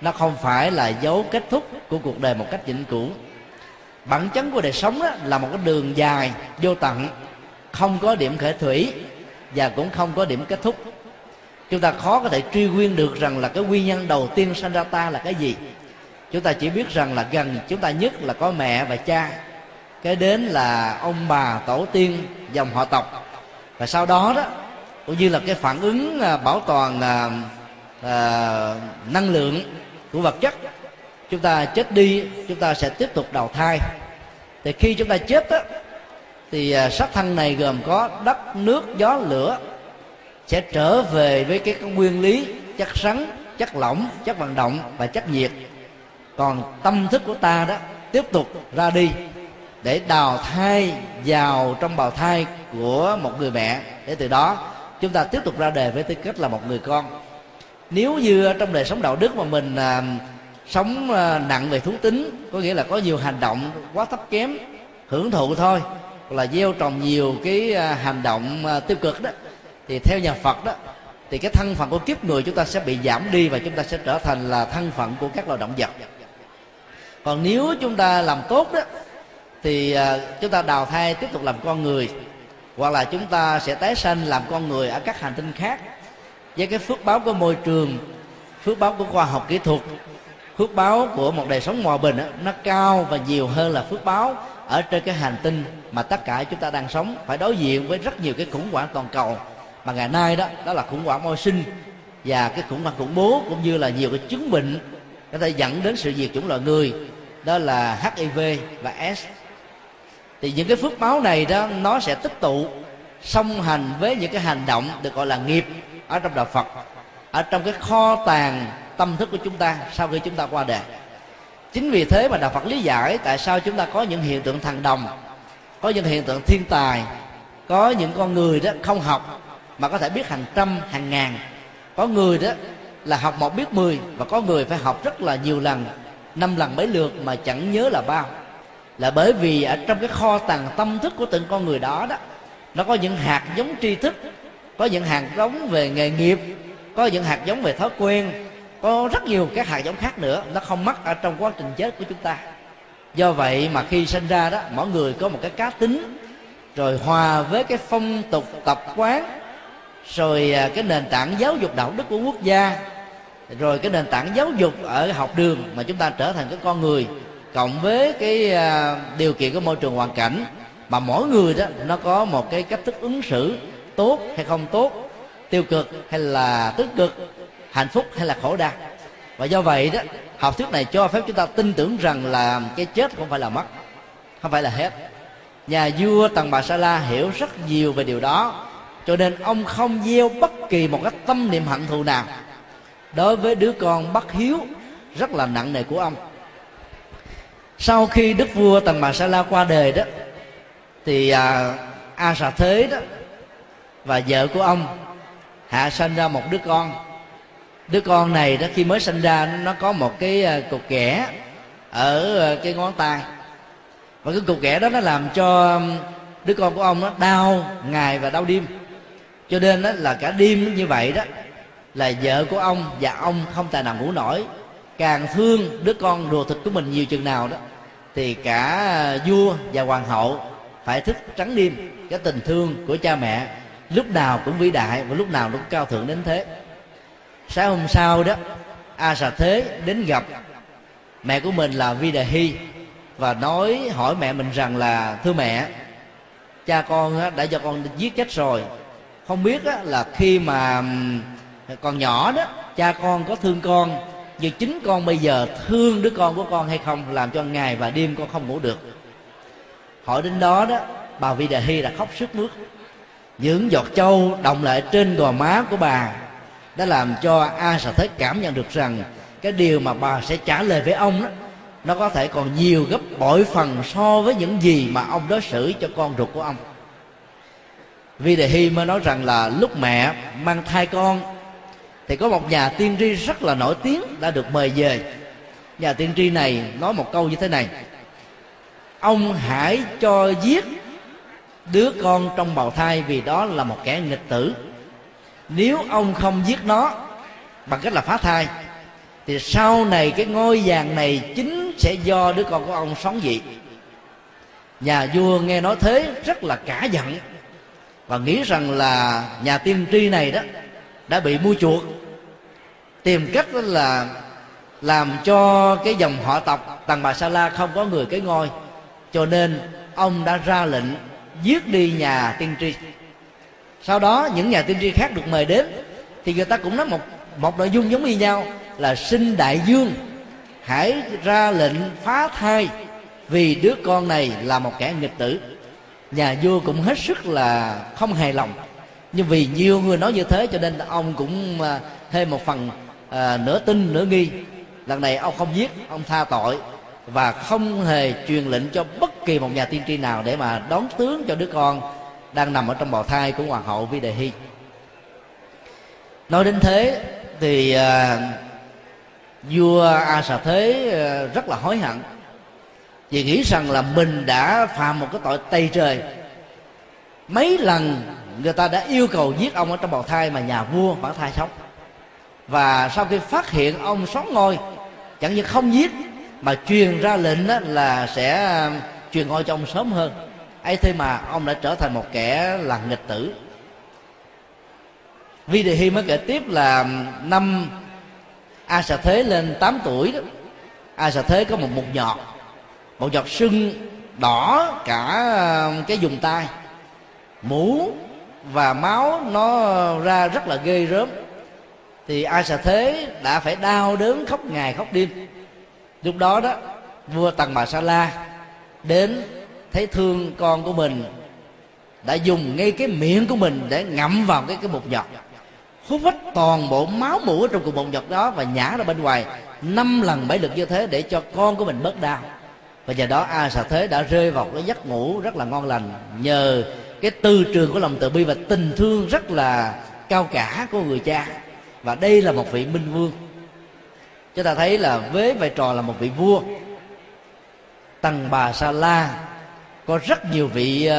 nó không phải là dấu kết thúc của cuộc đời một cách vĩnh cửu. Bản chất của đời sống đó là một cái đường dài vô tận, không có điểm khởi thủy và cũng không có điểm kết thúc. Chúng ta khó có thể truy nguyên được rằng là cái nguyên nhân đầu tiên sanh ra ta là cái gì. Chúng ta chỉ biết rằng là gần chúng ta nhất là có mẹ và cha, cái đến là ông bà tổ tiên dòng họ tộc, và sau đó đó cũng như là cái phản ứng bảo toàn năng lượng của vật chất. Chúng ta chết đi, chúng ta sẽ tiếp tục đầu thai. Thì khi chúng ta chết đó, thì xác thân này gồm có đất, nước, gió, lửa sẽ trở về với cái nguyên lý chất rắn, chất lỏng, chất vận động và chất nhiệt. Còn tâm thức của ta đó tiếp tục ra đi để đào thai vào trong bào thai của một người mẹ, để từ đó chúng ta tiếp tục ra đời với tư cách là một người con. Nếu như trong đời sống đạo đức mà mình sống nặng về thú tính, có nghĩa là có nhiều hành động quá thấp kém, hưởng thụ thôi, hoặc là gieo trồng nhiều cái hành động tiêu cực đó, thì theo nhà Phật đó thì cái thân phận của kiếp người chúng ta sẽ bị giảm đi và chúng ta sẽ trở thành là thân phận của các loài động vật. Còn nếu chúng ta làm tốt đó thì chúng ta đào thai tiếp tục làm con người, hoặc là chúng ta sẽ tái sanh làm con người ở các hành tinh khác, với cái phước báo của môi trường, phước báo của khoa học kỹ thuật, phước báo của một đời sống hòa bình đó, nó cao và nhiều hơn là phước báo ở trên cái hành tinh mà tất cả chúng ta đang sống phải đối diện với rất nhiều cái khủng hoảng toàn cầu mà ngày nay đó, đó là khủng hoảng môi sinh và cái khủng hoảng khủng bố, cũng như là nhiều cái chứng bệnh có thể dẫn đến sự diệt chủng loài người, đó là HIV và AIDS. Thì những cái phước báo này đó nó sẽ tích tụ song hành với những cái hành động được gọi là nghiệp ở trong đạo Phật, ở trong cái kho tàng tâm thức của chúng ta sau khi chúng ta qua đời. Chính vì thế mà đạo Phật lý giải tại sao chúng ta có những hiện tượng thần đồng, có những hiện tượng thiên tài, có những con người đó không học mà có thể biết hàng trăm hàng ngàn, có người đó là học một biết 10, và có người phải học rất là nhiều lần, 5 lần mấy lượt mà chẳng nhớ là bao. Là bởi vì ở trong cái kho tàng tâm thức của từng con người đó đó, nó có những hạt giống tri thức, có những hạt giống về nghề nghiệp, có những hạt giống về thói quen, có rất nhiều các hạt giống khác nữa, nó không mắc ở trong quá trình chết của chúng ta. Do vậy mà khi sinh ra đó, mỗi người có một cái cá tính, rồi hòa với cái phong tục tập quán, rồi cái nền tảng giáo dục đạo đức của quốc gia, rồi cái nền tảng giáo dục ở học đường mà chúng ta trở thành cái con người, cộng với cái điều kiện của môi trường hoàn cảnh, mà mỗi người đó nó có một cái cách thức ứng xử tốt hay không tốt, tiêu cực hay là tích cực, hạnh phúc hay là khổ đau. Và do vậy đó, học thuyết này cho phép chúng ta tin tưởng rằng là cái chết không phải là mất, không phải là hết. Nhà vua Tần Bà Sa La hiểu rất nhiều về điều đó, cho nên ông không gieo bất kỳ một cái tâm niệm hận thù nào đối với đứa con bất hiếu rất là nặng nề của ông. Sau khi đức vua Tần Bà Sa La qua đời đó, thì A Xà Thế đó và vợ của ông hạ sanh ra một đứa con. Đứa con này đó khi mới sinh ra nó có một cái cục ghẻ ở cái ngón tay, và cái cục ghẻ đó nó làm cho đứa con của ông nó đau ngày và đau đêm, cho nên đó là cả đêm như vậy đó là vợ của ông và ông không tài nào ngủ nổi. Càng thương đứa con ruột thịt của mình nhiều chừng nào đó thì cả vua và hoàng hậu phải thức trắng đêm. Cái tình thương của cha mẹ lúc nào cũng vĩ đại và lúc nào cũng cao thượng đến thế. Sáng hôm sau đó, A Xà Thế đến gặp mẹ của mình là Vi Đại Hi và hỏi mẹ mình rằng là: thưa mẹ, cha con đã cho con giết chết rồi, không biết là khi mà còn nhỏ đó cha con có thương con, nhưng chính con bây giờ thương đứa con của con hay không, làm cho ngày và đêm con không ngủ được. Hỏi đến đó đó, bà Vi Đại Hi đã khóc sướt mướt. Những giọt trâu đọng lại trên gò má của bà đã làm cho A Xà Thế cảm nhận được rằng cái điều mà bà sẽ trả lời với ông đó, nó có thể còn nhiều gấp bội phần so với những gì mà ông đối xử cho con ruột của ông. Vi Đại Hi mới nói rằng là lúc mẹ mang thai con thì có một nhà tiên tri rất là nổi tiếng đã được mời về. Nhà tiên tri này nói một câu như thế này: ông hãy cho giết đứa con trong bào thai vì đó là một kẻ nghịch tử. Nếu ông không giết nó bằng cách là phá thai thì sau này cái ngôi vàng này chính sẽ do đứa con của ông sống dị. Nhà vua nghe nói thế rất là cả giận và nghĩ rằng là nhà tiên tri này đó đã bị mua chuộc, tìm cách đó là làm cho cái dòng họ tộc Tần Bà Sa La không có người kế ngôi. Cho nên ông đã ra lệnh giết đi nhà tiên tri. Sau đó những nhà tiên tri khác được mời đến thì người ta cũng nói một nội dung giống như nhau, là xin đại vương hãy ra lệnh phá thai vì đứa con này là một kẻ nghịch tử. Nhà vua cũng hết sức là không hài lòng, nhưng vì nhiều người nói như thế cho nên ông cũng thêm một phần nửa tin nửa nghi. Lần này ông không giết, ông tha tội và không hề truyền lệnh cho bất kỳ một nhà tiên tri nào để mà đón tướng cho đứa con đang nằm ở trong bào thai của hoàng hậu Vi Đại Hi. Nói đến thế thì vua A Xà Thế rất là hối hận, vì nghĩ rằng là mình đã phạm một cái tội tày trời. Mấy lần người ta đã yêu cầu giết ông ở trong bào thai mà nhà vua vẫn thai sống. Và sau khi phát hiện ông sống ngôi, chẳng những không giết mà truyền ra lệnh là sẽ truyền ngôi cho ông sớm hơn. Ấy thế mà ông đã trở thành một kẻ là nghịch tử. Vi Đề Hi mới kể tiếp là năm A Xà Thế lên 8 tuổi đó, A Xà Thế có một một giọt sưng đỏ cả cái vùng tai, mũ và máu nó ra rất là ghê rớm. Thì A Xà Thế đã phải đau đớn khóc ngày khóc đêm. Lúc đó đó vua Tần Bà Sa La đến thấy thương con của mình, đã dùng ngay cái miệng của mình để ngậm vào cái bột giọt, hút hết toàn bộ máu mũ trong cục bột giọt đó và nhả ra bên ngoài 5 lần 7 lượt như thế để cho con của mình bớt đau. Và nhờ đó A Xà Thế đã rơi vào cái giấc ngủ rất là ngon lành, nhờ cái tư trường của lòng từ bi và tình thương rất là cao cả của người cha. Và đây là một vị minh vương. Chúng ta thấy là với vai trò là một vị vua, Tần Bà Sa La có rất nhiều vị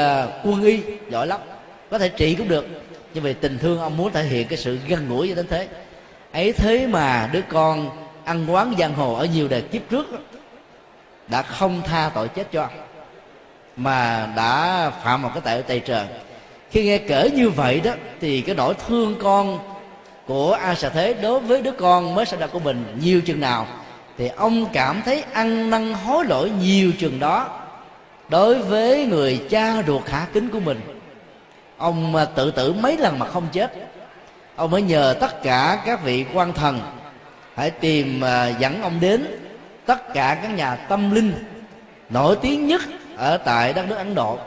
quân y giỏi lắm, có thể trị cũng được, nhưng vì tình thương ông muốn thể hiện cái sự gần gũi cho đến thế. Ấy thế mà đứa con ăn quán giang hồ ở nhiều đời kiếp trước đã không tha tội chết cho, mà đã phạm một cái tội tày trời. Khi nghe kể như vậy đó thì cái nỗi thương con của A Xà Thế đối với đứa con mới sinh ra của mình nhiều chừng nào thì ông cảm thấy ăn năn hối lỗi nhiều chừng đó. Đối với người cha ruột khả kính của mình, ông tự tử mấy lần mà không chết. Ông mới nhờ tất cả các vị quan thần hãy tìm dẫn ông đến tất cả các nhà tâm linh nổi tiếng nhất ở tại đất nước Ấn Độ,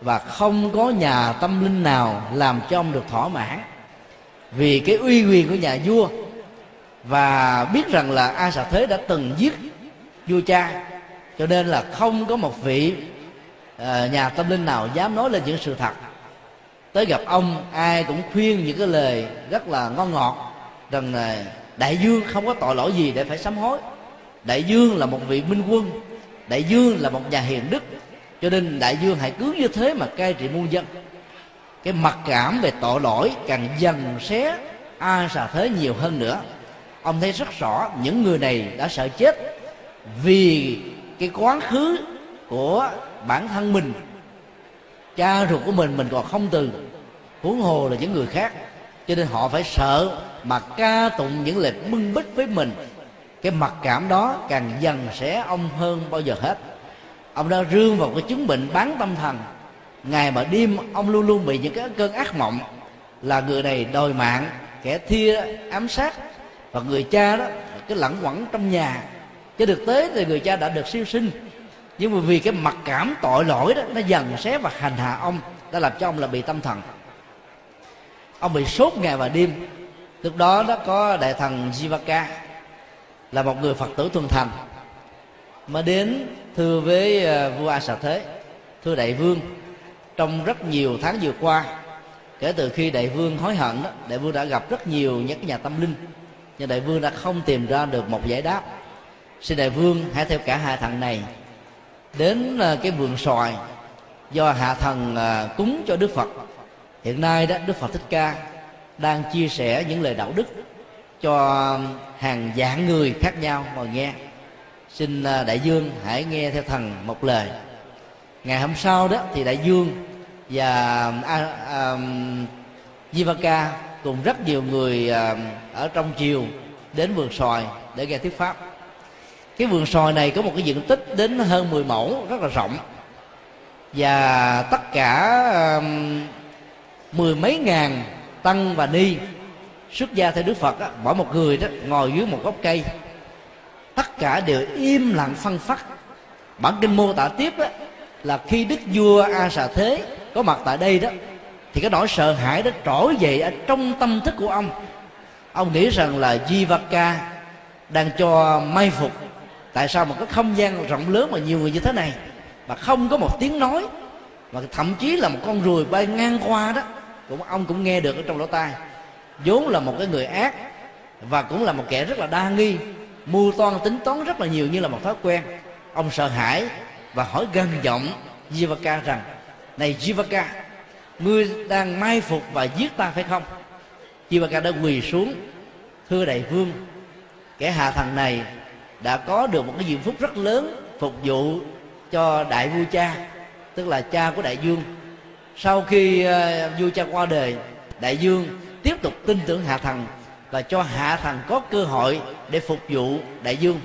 và không có nhà tâm linh nào làm cho ông được thỏa mãn vì cái uy quyền của nhà vua. Và biết rằng là A Xà Thế đã từng giết vua cha, cho nên là không có một vị nhà tâm linh nào dám nói lên những sự thật. Tới gặp ông, ai cũng khuyên những cái lời rất là ngon ngọt rằng là đại vương không có tội lỗi gì để phải sám hối, đại vương là một vị minh quân, đại vương là một nhà hiền đức, cho nên đại vương hãy cứ như thế mà cai trị muôn dân. Cái mặc cảm về tội lỗi càng dần xé A Xà Thế nhiều hơn nữa. Ông thấy rất rõ những người này đã sợ chết vì cái quá khứ của bản thân mình, cha ruột của mình còn không từ, huống hồ là những người khác. Cho nên họ phải sợ mà ca tụng những lời bưng bít với mình. Cái mặc cảm đó càng dần sẽ ông hơn bao giờ hết. Ông đã rương vào cái chứng bệnh bán tâm thần, ngày mà đêm ông luôn luôn bị những cái cơn ác mộng là người này đòi mạng, kẻ thia ám sát, và người cha đó cứ lẩn quẩn trong nhà. Chứ thực tế thì người cha đã được siêu sinh, nhưng mà vì cái mặc cảm tội lỗi đó nó dần xé và hành hạ ông, đã làm cho ông là bị tâm thần. Ông bị sốt ngày và đêm. Lúc đó nó có đại thần Jivaka là một người Phật tử thuần thành mà đến thưa với vua A Xà Thế: thưa đại vương, trong rất nhiều tháng vừa qua, kể từ khi đại vương hối hận đó, đại vương đã gặp rất nhiều những cái nhà tâm linh, nhưng đại vương đã không tìm ra được một giải đáp. Xin đại vương hãy theo cả hai thằng này đến cái vườn xoài do hạ thần cúng cho Đức Phật. Hiện nay đó Đức Phật Thích Ca đang chia sẻ những lời đạo đức cho hàng vạn người khác nhau ngồi nghe. Xin đại vương hãy nghe theo thần một lời. Ngày hôm sau đó thì Đại Dương và Jivaka cùng rất nhiều người ở trong triều đến vườn xoài để nghe thuyết pháp. Cái vườn xoài này có một cái diện tích đến hơn 10 mẫu rất là rộng, và tất cả mười mấy ngàn tăng và ni xuất gia theo Đức Phật đó, mỗi một người đó ngồi dưới một gốc cây, tất cả đều im lặng phăng phắc. Bản kinh mô tả tiếp đó, là khi đức vua A Xà Thế có mặt tại đây đó, thì cái nỗi sợ hãi đó trỗi dậy ở trong tâm thức của ông. Ông nghĩ rằng là Jivaka đang cho may phục, tại sao mà có không gian rộng lớn mà nhiều người như thế này mà không có một tiếng nói, mà thậm chí là một con ruồi bay ngang qua đó ông cũng nghe được ở trong lỗ tai. Vốn là một cái người ác và cũng là một kẻ rất là đa nghi, mưu toan tính toán rất là nhiều như là một thói quen. Ông sợ hãi và hỏi gần giọng Jivaka rằng: "Này Jivaka, ngươi đang mai phục và giết ta phải không?" Jivaka đã quỳ xuống: "Thưa đại vương, kẻ hạ thần này đã có được một cái diễm phúc rất lớn phục vụ cho đại vua cha", tức là cha của Đại Dương. Sau khi vua cha qua đời, Đại Dương tiếp tục tin tưởng hạ thần và cho hạ thần có cơ hội để phục vụ Đại Dương.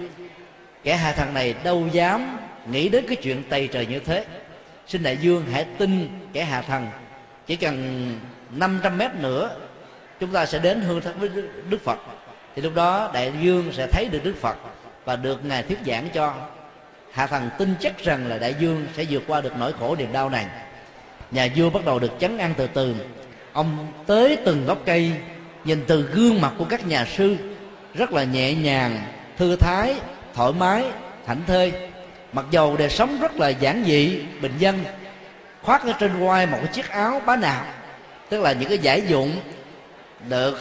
Kẻ hạ thần này đâu dám nghĩ đến cái chuyện tày trời như thế. Xin Đại Dương hãy tin kẻ hạ thần, chỉ cần 500 mét nữa chúng ta sẽ đến hương thân với Đức Phật", thì lúc đó Đại Dương sẽ thấy được Đức Phật và được Ngài thuyết giảng cho. Hạ thần tin chắc rằng là Đại Dương sẽ vượt qua được nỗi khổ niềm đau này. Nhà vua bắt đầu được chấn an từ từ. Ông tới từng gốc cây, nhìn từ gương mặt của các nhà sư rất là nhẹ nhàng, thư thái, thoải mái, thảnh thơi, mặc dầu đời sống rất là giản dị, bình dân, khoác ở trên vai một cái chiếc áo bá nạp, tức là những cái giải dụng được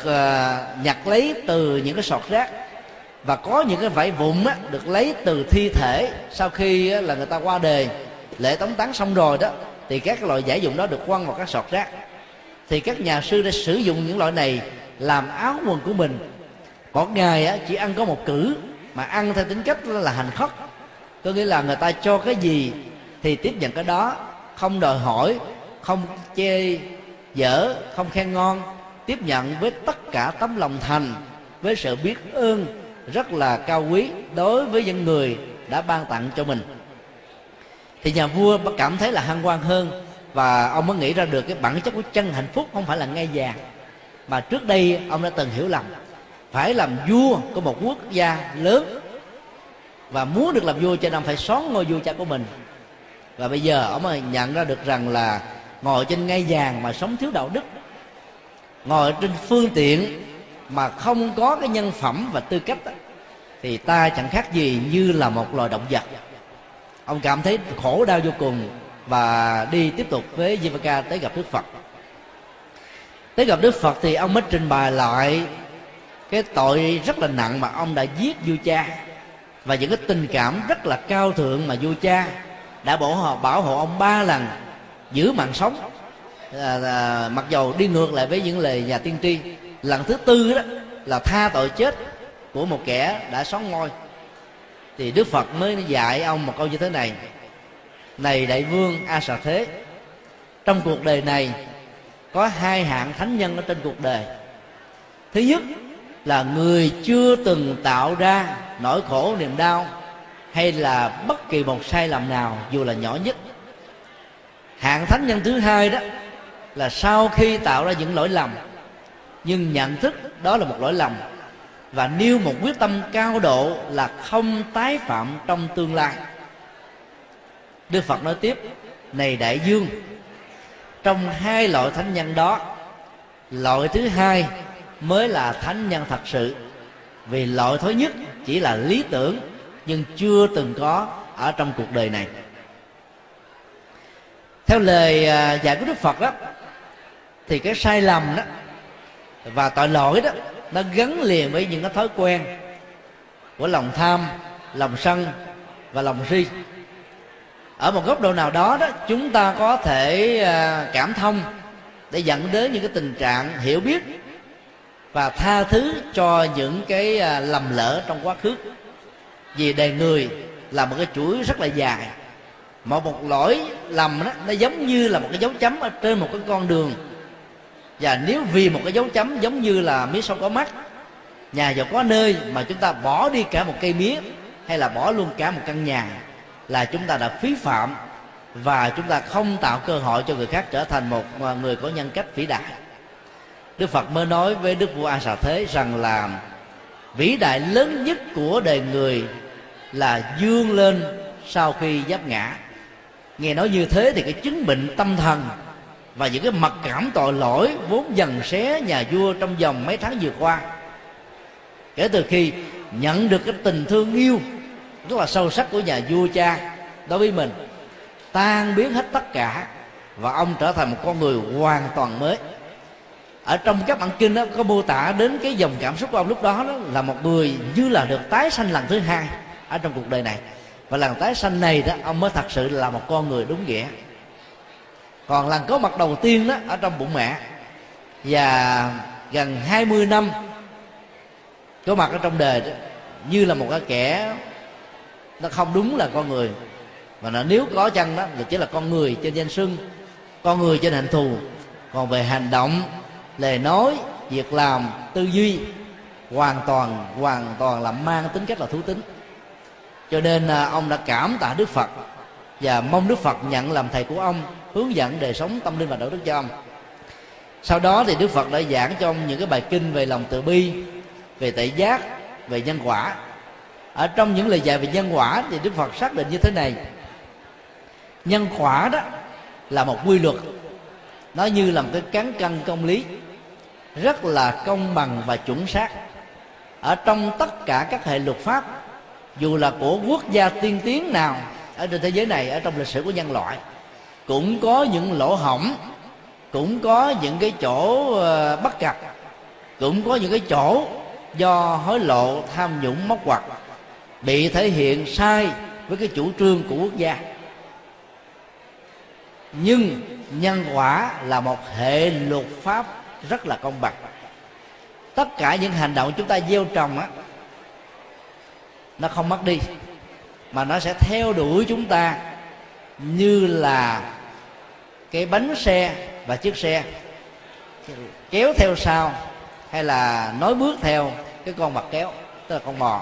nhặt lấy từ những cái sọt rác, và có những cái vải vụn á, được lấy từ thi thể sau khi á, là người ta qua đời, lễ tống táng xong rồi đó, thì các loại giải dụng đó được quăng vào các sọt rác. Thì các nhà sư đã sử dụng những loại này làm áo quần của mình. Mỗi ngày á, chỉ ăn có một cữ, mà ăn theo tính cách là hành khất, có nghĩa là người ta cho cái gì thì tiếp nhận cái đó, không đòi hỏi, không chê dở, không khen ngon, tiếp nhận với tất cả tấm lòng thành, với sự biết ơn rất là cao quý đối với những người đã ban tặng cho mình. Thì nhà vua cảm thấy là hân hoan hơn, và ông mới nghĩ ra được cái bản chất của chân hạnh phúc không phải là ngai vàng, mà trước đây ông đã từng hiểu lầm. Phải làm vua của một quốc gia lớn, và muốn được làm vua cho nên phải xoán ngôi vua cha của mình. Và bây giờ ông mới nhận ra được rằng là ngồi trên ngai vàng mà sống thiếu đạo đức, ngồi trên phương tiện mà không có cái nhân phẩm và tư cách, thì ta chẳng khác gì như là một loài động vật. Ông cảm thấy khổ đau vô cùng và đi tiếp tục với Jivaka tới gặp Đức Phật. Tới gặp Đức Phật thì ông mới trình bày lại cái tội rất là nặng mà ông đã giết vua cha, và những cái tình cảm rất là cao thượng mà vua cha đã bảo hộ ông 3 lần giữ mạng sống, mặc dầu đi ngược lại với những lời nhà tiên tri. Lần thứ 4 đó là tha tội chết của một kẻ đã xóa ngôi. Thì Đức Phật mới dạy ông một câu như thế này: "Này đại vương A Xà Thế, trong cuộc đời này có 2 hạng thánh nhân ở trên cuộc đời. Thứ nhất là người chưa từng tạo ra nỗi khổ niềm đau hay là bất kỳ một sai lầm nào dù là nhỏ nhất. Hạng thánh nhân thứ hai đó là sau khi tạo ra những lỗi lầm nhưng nhận thức đó là một lỗi lầm và nêu một quyết tâm cao độ là không tái phạm trong tương lai." Đức Phật nói tiếp: "Này đại vương, trong 2 loại thánh nhân đó, loại thứ hai mới là thánh nhân thật sự, vì loại thứ nhất chỉ là lý tưởng nhưng chưa từng có ở trong cuộc đời này." Theo lời dạy của Đức Phật đó, thì cái sai lầm đó và tội lỗi đó nó gắn liền với những cái thói quen của lòng tham, lòng sân và lòng si. Ở một góc độ nào đó đó, chúng ta có thể cảm thông để dẫn đến những cái tình trạng hiểu biết và tha thứ cho những cái lầm lỡ trong quá khứ. Vì đời người là một cái chuỗi rất là dài, mà một lỗi lầm đó, nó giống như là một cái dấu chấm ở trên một cái con đường. Và nếu vì một cái dấu chấm giống như là mía sông có mắt, nhà giàu có nơi, mà chúng ta bỏ đi cả một cây mía hay là bỏ luôn cả một căn nhà, là chúng ta đã phí phạm, và chúng ta không tạo cơ hội cho người khác trở thành một người có nhân cách vĩ đại. Đức Phật mới nói với Đức Vua A Xà Thế rằng là vĩ đại lớn nhất của đời người là dương lên sau khi giáp ngã. Nghe nói như thế thì cái chứng bệnh tâm thần và những cái mặc cảm tội lỗi vốn dần xé nhà vua trong vòng mấy tháng vừa qua, kể từ khi nhận được cái tình thương yêu rất là sâu sắc của nhà vua cha đối với mình, tan biến hết tất cả, và ông trở thành một con người hoàn toàn mới. Ở trong các bản kinh đó có mô tả đến cái dòng cảm xúc của ông lúc đó, đó là một người như là được tái sanh lần thứ hai ở trong cuộc đời này, và lần tái sanh này đó ông mới thật sự là một con người đúng nghĩa. Còn lần có mặt đầu tiên đó ở trong bụng mẹ, và gần 20 năm có mặt ở trong đời đó, như là một cái kẻ nó không đúng là con người, mà nếu có chăng đó thì chỉ là con người trên danh xưng, con người trên hạnh thù. Còn về hành động, lời nói, việc làm, tư duy hoàn toàn là mang tính cách là thú tính. Cho nên ông đã cảm tạ Đức Phật và mong Đức Phật nhận làm thầy của ông, hướng dẫn đời sống tâm linh và đạo đức cho ông. Sau đó thì Đức Phật đã giảng cho ông những cái bài kinh về lòng từ bi, về tệ giác, về nhân quả. Ở trong những lời dạy về nhân quả thì Đức Phật xác định như thế này: nhân quả đó là một quy luật, nó như là một cái cán cân công lý, rất là công bằng và chuẩn xác. Ở trong tất cả các hệ luật pháp, dù là của quốc gia tiên tiến nào ở trên thế giới này, ở trong lịch sử của nhân loại, cũng có những lỗ hổng, cũng có những cái chỗ bất cập, cũng có những cái chỗ do hối lộ, tham nhũng, móc ngoặc bị thể hiện sai với cái chủ trương của quốc gia. Nhưng nhân quả là một hệ luật pháp rất là công bằng. Tất cả những hành động chúng ta gieo trồng á, nó không mất đi, mà nó sẽ theo đuổi chúng ta như là cái bánh xe và chiếc xe, kéo theo sau hay là nối bước theo cái con vật kéo, tức là con bò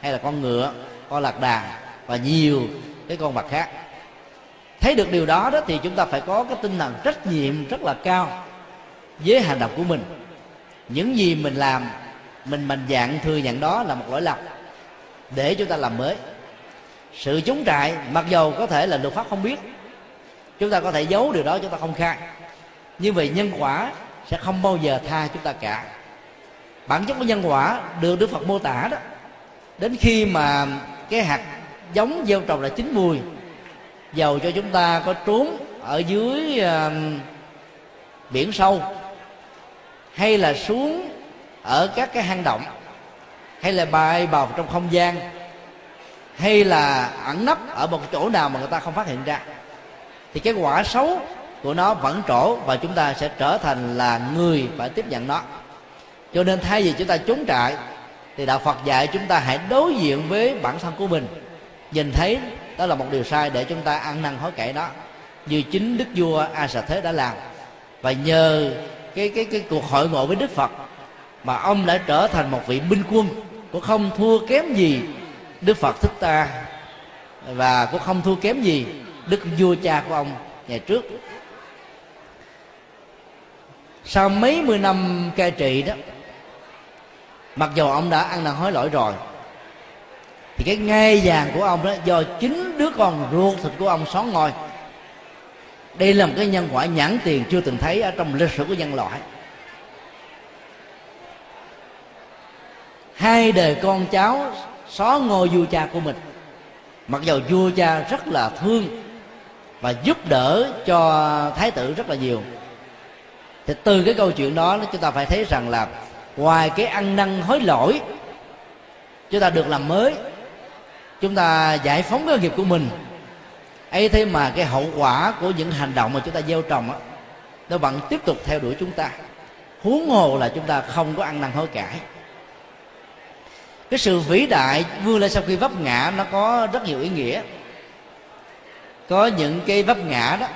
hay là con ngựa, con lạc đà và nhiều cái con vật khác. Thấy được điều đó đó thì chúng ta phải có cái tinh thần trách nhiệm rất là cao với hành động của mình. Những gì mình làm, mình mạnh dạn thừa nhận đó là một lỗi lầm để chúng ta làm mới. Sự chống trại mặc dầu có thể là luật pháp không biết, chúng ta có thể giấu điều đó, chúng ta không khai, nhưng về nhân quả sẽ không bao giờ tha chúng ta cả. Bản chất của nhân quả được Đức Phật mô tả đó, đến khi mà cái hạt giống gieo trồng đã chín mùi, dầu cho chúng ta có trốn ở dưới biển sâu, hay là xuống ở các cái hang động, hay là bay vào trong không gian, hay là ẩn nấp ở một chỗ nào mà người ta không phát hiện ra, thì cái quả xấu của nó vẫn trổ, và chúng ta sẽ trở thành là người phải tiếp nhận nó. Cho nên thay vì chúng ta trốn trại thì đạo Phật dạy chúng ta hãy đối diện với bản thân của mình, nhìn thấy đó là một điều sai để chúng ta ăn năn hối cải đó, như chính Đức Vua A Xà Thế đã làm. Và nhờ cái cuộc hội ngộ với Đức Phật mà ông đã trở thành một vị binh quân cũng không thua kém gì Đức Phật Thích Ca, và cũng không thua kém gì Đức Vua cha của ông ngày trước. Sau mấy mươi năm cai trị đó, mặc dù ông đã ăn năn hối lỗi rồi, thì cái ngai vàng của ông đó do chính đứa con ruột thịt của ông xón ngôi. Đây là một cái nhân quả nhãn tiền chưa từng thấy ở trong lịch sử của nhân loại. Hai đời con cháu xón ngôi vua cha của mình, mặc dù vua cha rất là thương và giúp đỡ cho thái tử rất là nhiều. Thì từ cái câu chuyện đó chúng ta phải thấy rằng là ngoài cái ăn năn hối lỗi, chúng ta được làm mới, chúng ta giải phóng cái nghiệp của mình, ấy thế mà cái hậu quả của những hành động mà chúng ta gieo trồng đó, nó vẫn tiếp tục theo đuổi chúng ta, huống hồ là chúng ta không có ăn năn hối cải. Cái sự vĩ đại vươn lên sau khi vấp ngã nó có rất nhiều ý nghĩa. có những cái vấp ngã đó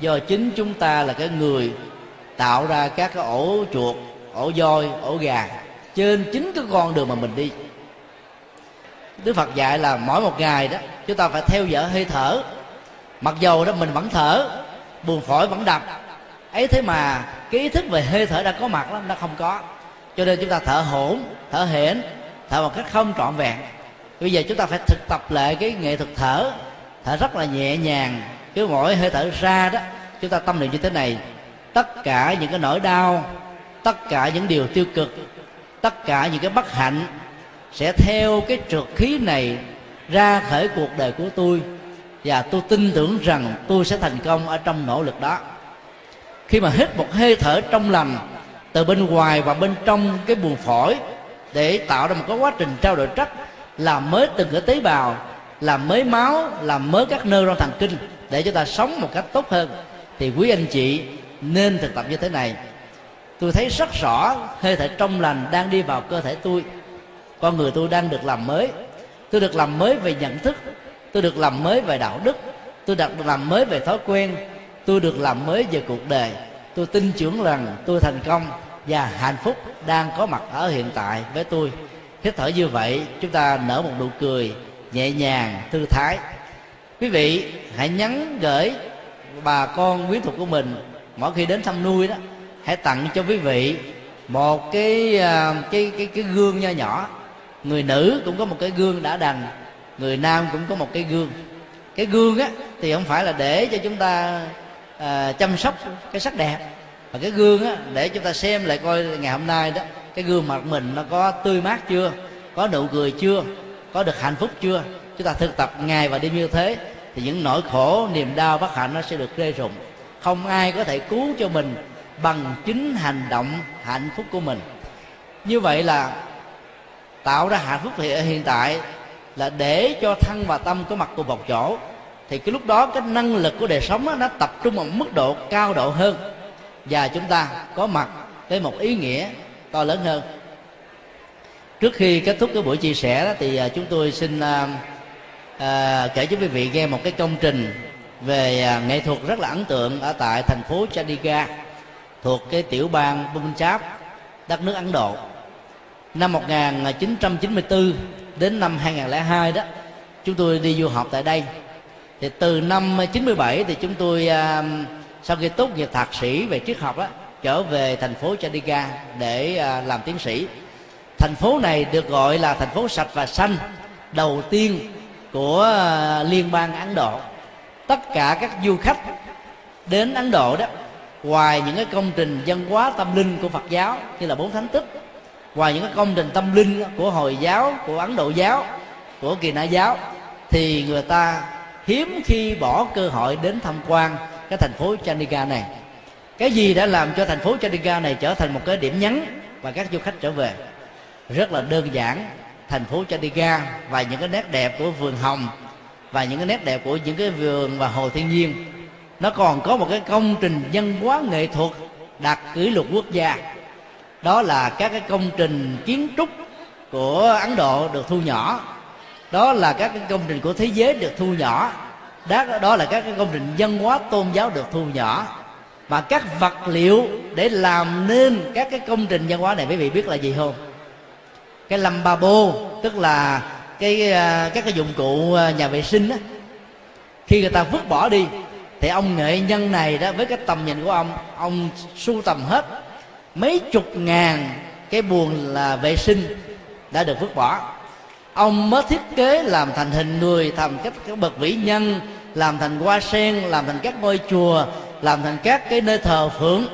do chính chúng ta là cái người tạo ra các cái ổ chuột, ổ voi, ổ gà trên chính cái con đường mà mình đi. Đức Phật dạy là mỗi một ngày đó chúng ta phải theo dõi hơi thở, mặc dầu đó mình vẫn thở, buồng phổi vẫn đập, ấy thế mà cái ý thức về hơi thở đã có mặt lắm, nó không có. Cho nên chúng ta thở hổn, thở hển, thở một cách không trọn vẹn. Bây giờ chúng ta phải thực tập lại cái nghệ thuật thở, thở rất là nhẹ nhàng. Cứ mỗi hơi thở ra đó, chúng ta tâm niệm như thế này: tất cả những cái nỗi đau, tất cả những điều tiêu cực, tất cả những cái bất hạnh sẽ theo cái trượt khí này ra khỏi cuộc đời của tôi, và tôi tin tưởng rằng tôi sẽ thành công ở trong nỗ lực đó. Khi mà hít một hơi thở trong lành từ bên ngoài và bên trong cái buồng phổi để tạo ra một cái quá trình trao đổi chất, làm mới từng cái tế bào, làm mới máu, làm mới các neuron thần kinh để chúng ta sống một cách tốt hơn, thì quý anh chị nên thực tập như thế này. Tôi thấy rất rõ hơi thở trong lành đang đi vào cơ thể tôi, con người tôi đang được làm mới. Tôi được làm mới về nhận thức, tôi được làm mới về đạo đức, tôi được làm mới về thói quen, tôi được làm mới về cuộc đời. Tôi tin tưởng rằng tôi thành công và hạnh phúc đang có mặt ở hiện tại với tôi. Hít thở như vậy, chúng ta nở một nụ cười nhẹ nhàng, thư thái. Quý vị hãy nhắn gửi bà con quyến thuộc của mình mỗi khi đến thăm nuôi đó, hãy tặng cho quý vị một cái gương nho nhỏ. Người nữ cũng có một cái gương đã đành, người nam cũng có một cái gương. Cái gương á thì không phải là để cho chúng ta chăm sóc cái sắc đẹp, mà cái gương á để chúng ta xem lại coi ngày hôm nay đó cái gương mặt mình nó có tươi mát chưa, có nụ cười chưa, có được hạnh phúc chưa. Chúng ta thực tập ngày và đêm như thế thì những nỗi khổ, niềm đau, bất hạnh nó sẽ được rơi rụng. Không ai có thể cứu cho mình bằng chính hành động hạnh phúc của mình. Như vậy là tạo ra hạnh phúc hiện tại là để cho thân và tâm có mặt cùng một chỗ, thì cái lúc đó cái năng lực của đời sống đó, nó tập trung ở mức độ cao độ hơn, và chúng ta có mặt với một ý nghĩa to lớn hơn. Trước khi kết thúc cái buổi chia sẻ đó, thì chúng tôi xin kể cho quý vị nghe một cái công trình về nghệ thuật rất là ấn tượng ở tại thành phố Chandigarh, thuộc cái tiểu bang Punjab, đất nước Ấn Độ. Năm 1994 đến năm 2002 đó, chúng tôi đi du học tại đây. Thì từ năm 97 thì chúng tôi sau khi tốt nghiệp thạc sĩ về triết học đó, trở về thành phố Chandigarh để làm tiến sĩ. Thành phố này được gọi là thành phố sạch và xanh đầu tiên của liên bang Ấn Độ. Tất cả các du khách đến Ấn Độ đó, ngoài những cái công trình văn hóa tâm linh của Phật giáo như là bốn thánh tích, ngoài những cái công trình tâm linh của Hồi giáo, của Ấn Độ giáo, của Kỳ Na giáo, thì người ta hiếm khi bỏ cơ hội đến tham quan cái thành phố Chandigarh này. Cái gì đã làm cho thành phố Chandigarh này trở thành một cái điểm nhấn và các du khách trở về? Rất là đơn giản, thành phố Chandigarh và những cái nét đẹp của vườn hồng và những cái nét đẹp của những cái vườn và hồ thiên nhiên, nó còn có một cái công trình văn hóa nghệ thuật đạt kỷ lục quốc gia. Đó là các cái công trình kiến trúc của Ấn Độ được thu nhỏ, đó là các cái công trình của thế giới được thu nhỏ, đó là các cái công trình văn hóa tôn giáo được thu nhỏ. Và các vật liệu để làm nên các cái công trình văn hóa này, quý vị biết là gì không? Cái lambabo, tức là các cái dụng cụ nhà vệ sinh đó. Khi người ta vứt bỏ đi thì ông nghệ nhân này đó, với cái tầm nhìn của ông sưu tầm hết mấy chục ngàn cái buồng là vệ sinh đã được vứt bỏ. Ông mới thiết kế làm thành hình người, làm các bậc vĩ nhân, làm thành hoa sen, làm thành các ngôi chùa, làm thành các cái nơi thờ phượng.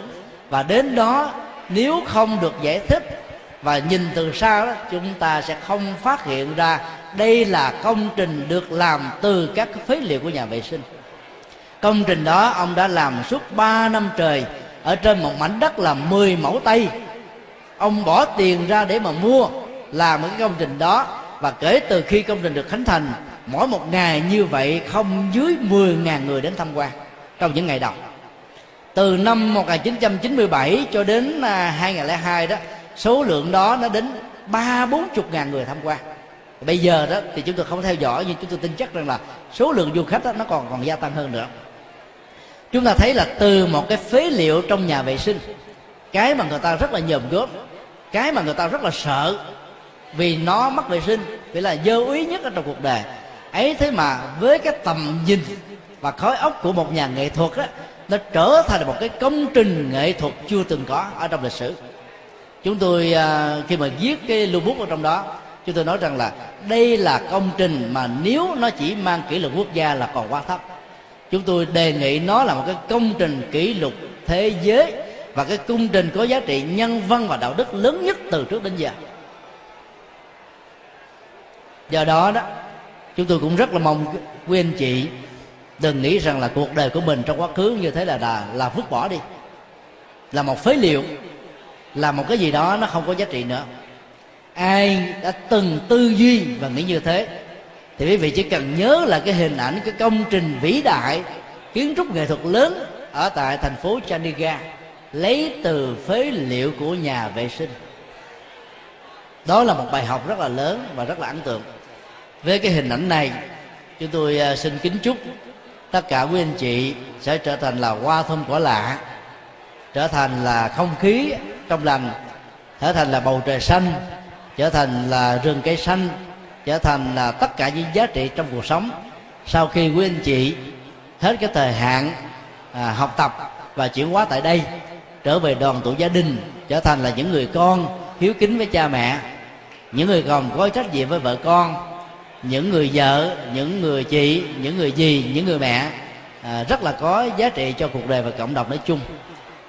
Và đến đó nếu không được giải thích và nhìn từ xa đó, chúng ta sẽ không phát hiện ra đây là công trình được làm từ các phế liệu của nhà vệ sinh. Công trình đó ông đã làm suốt 3 năm trời ở trên một mảnh đất là 10 mẫu tây. Ông bỏ tiền ra để mà mua làm cái công trình đó, và kể từ khi công trình được khánh thành, mỗi một ngày như vậy không dưới 10.000 người đến tham quan trong những ngày đầu. Từ năm 1997 cho đến 2002 đó, số lượng đó nó đến 30-40 ngàn người tham quan. Bây giờ đó thì chúng tôi không theo dõi, nhưng chúng tôi tin chắc rằng là số lượng du khách đó, nó còn gia tăng hơn nữa. Chúng ta thấy là từ một cái phế liệu trong nhà vệ sinh, cái mà người ta rất là nhòm góp, cái mà người ta rất là sợ vì nó mất vệ sinh, vì là dơ úy nhất ở trong cuộc đời ấy, thế mà với cái tầm nhìn và khối óc của một nhà nghệ thuật đó, nó trở thành một cái công trình nghệ thuật chưa từng có ở trong lịch sử. Chúng tôi khi mà viết cái lưu bút ở trong đó, chúng tôi nói rằng là đây là công trình mà nếu nó chỉ mang kỷ lục quốc gia là còn quá thấp. Chúng tôi đề nghị nó là một cái công trình kỷ lục thế giới, và cái công trình có giá trị nhân văn và đạo đức lớn nhất từ trước đến giờ. Do đó đó, chúng tôi cũng rất là mong quý anh chị đừng nghĩ rằng là cuộc đời của mình trong quá khứ như thế là vứt bỏ đi, là một phế liệu, là một cái gì đó nó không có giá trị nữa. Ai đã từng tư duy và nghĩ như thế thì quý vị chỉ cần nhớ là cái hình ảnh cái công trình vĩ đại kiến trúc nghệ thuật lớn ở tại thành phố Chandigarh, lấy từ phế liệu của nhà vệ sinh. Đó là một bài học rất là lớn và rất là ấn tượng. Với cái hình ảnh này, chúng tôi xin kính chúc tất cả quý anh chị sẽ trở thành là hoa thơm cỏ lạ, trở thành là không khí trong lành, trở thành là bầu trời xanh, trở thành là rừng cây xanh, trở thành là tất cả những giá trị trong cuộc sống. Sau khi quý anh chị hết cái thời hạn học tập và chuyển hóa tại đây, trở về đoàn tụ gia đình, trở thành là những người con hiếu kính với cha mẹ, những người chồng có trách nhiệm với vợ con, những người vợ, những người chị, những người dì, những người mẹ rất là có giá trị cho cuộc đời và cộng đồng nói chung.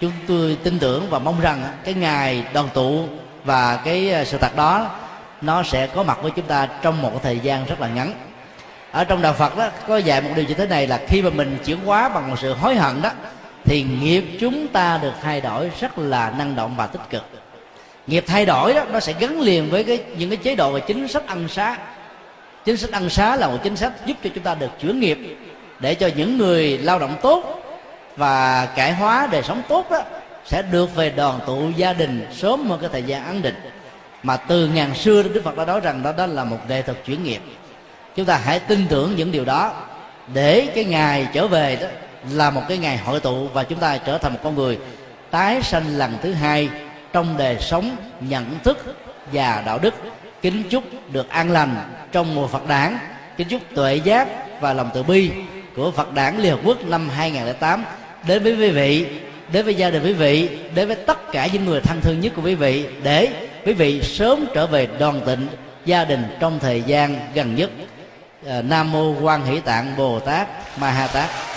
Chúng tôi tin tưởng và mong rằng cái ngày đoàn tụ và cái sự thật đó nó sẽ có mặt với chúng ta trong một thời gian rất là ngắn. Ở trong đạo Phật đó có dạy một điều như thế này, là khi mà mình chuyển hóa bằng một sự hối hận đó thì nghiệp chúng ta được thay đổi rất là năng động và tích cực. Nghiệp thay đổi đó nó sẽ gắn liền với những cái chế độ và chính sách ăn xá. Chính sách ăn xá là một chính sách giúp cho chúng ta được chuyển nghiệp, để cho những người lao động tốt và cải hóa đời sống tốt đó sẽ được về đoàn tụ gia đình sớm một cái thời gian ấn định. Mà từ ngàn xưa Đức Phật đã nói rằng đó là một nghệ thuật chuyển nghiệp. Chúng ta hãy tin tưởng những điều đó, để cái ngày trở về đó là một cái ngày hội tụ, và chúng ta trở thành một con người tái sanh lần thứ hai trong đời sống, nhận thức và đạo đức. Kính chúc được an lành trong mùa Phật đản, kính chúc tuệ giác và lòng từ bi của Phật đản Liên Hợp Quốc năm 2008 đến với quý vị, đến với gia đình quý vị, đến với tất cả những người thân thương nhất của quý vị, để quý vị sớm trở về đoàn tịnh gia đình trong thời gian gần nhất. Nam mô Quan Hỷ Tạng Bồ Tát Ma Ha Tát.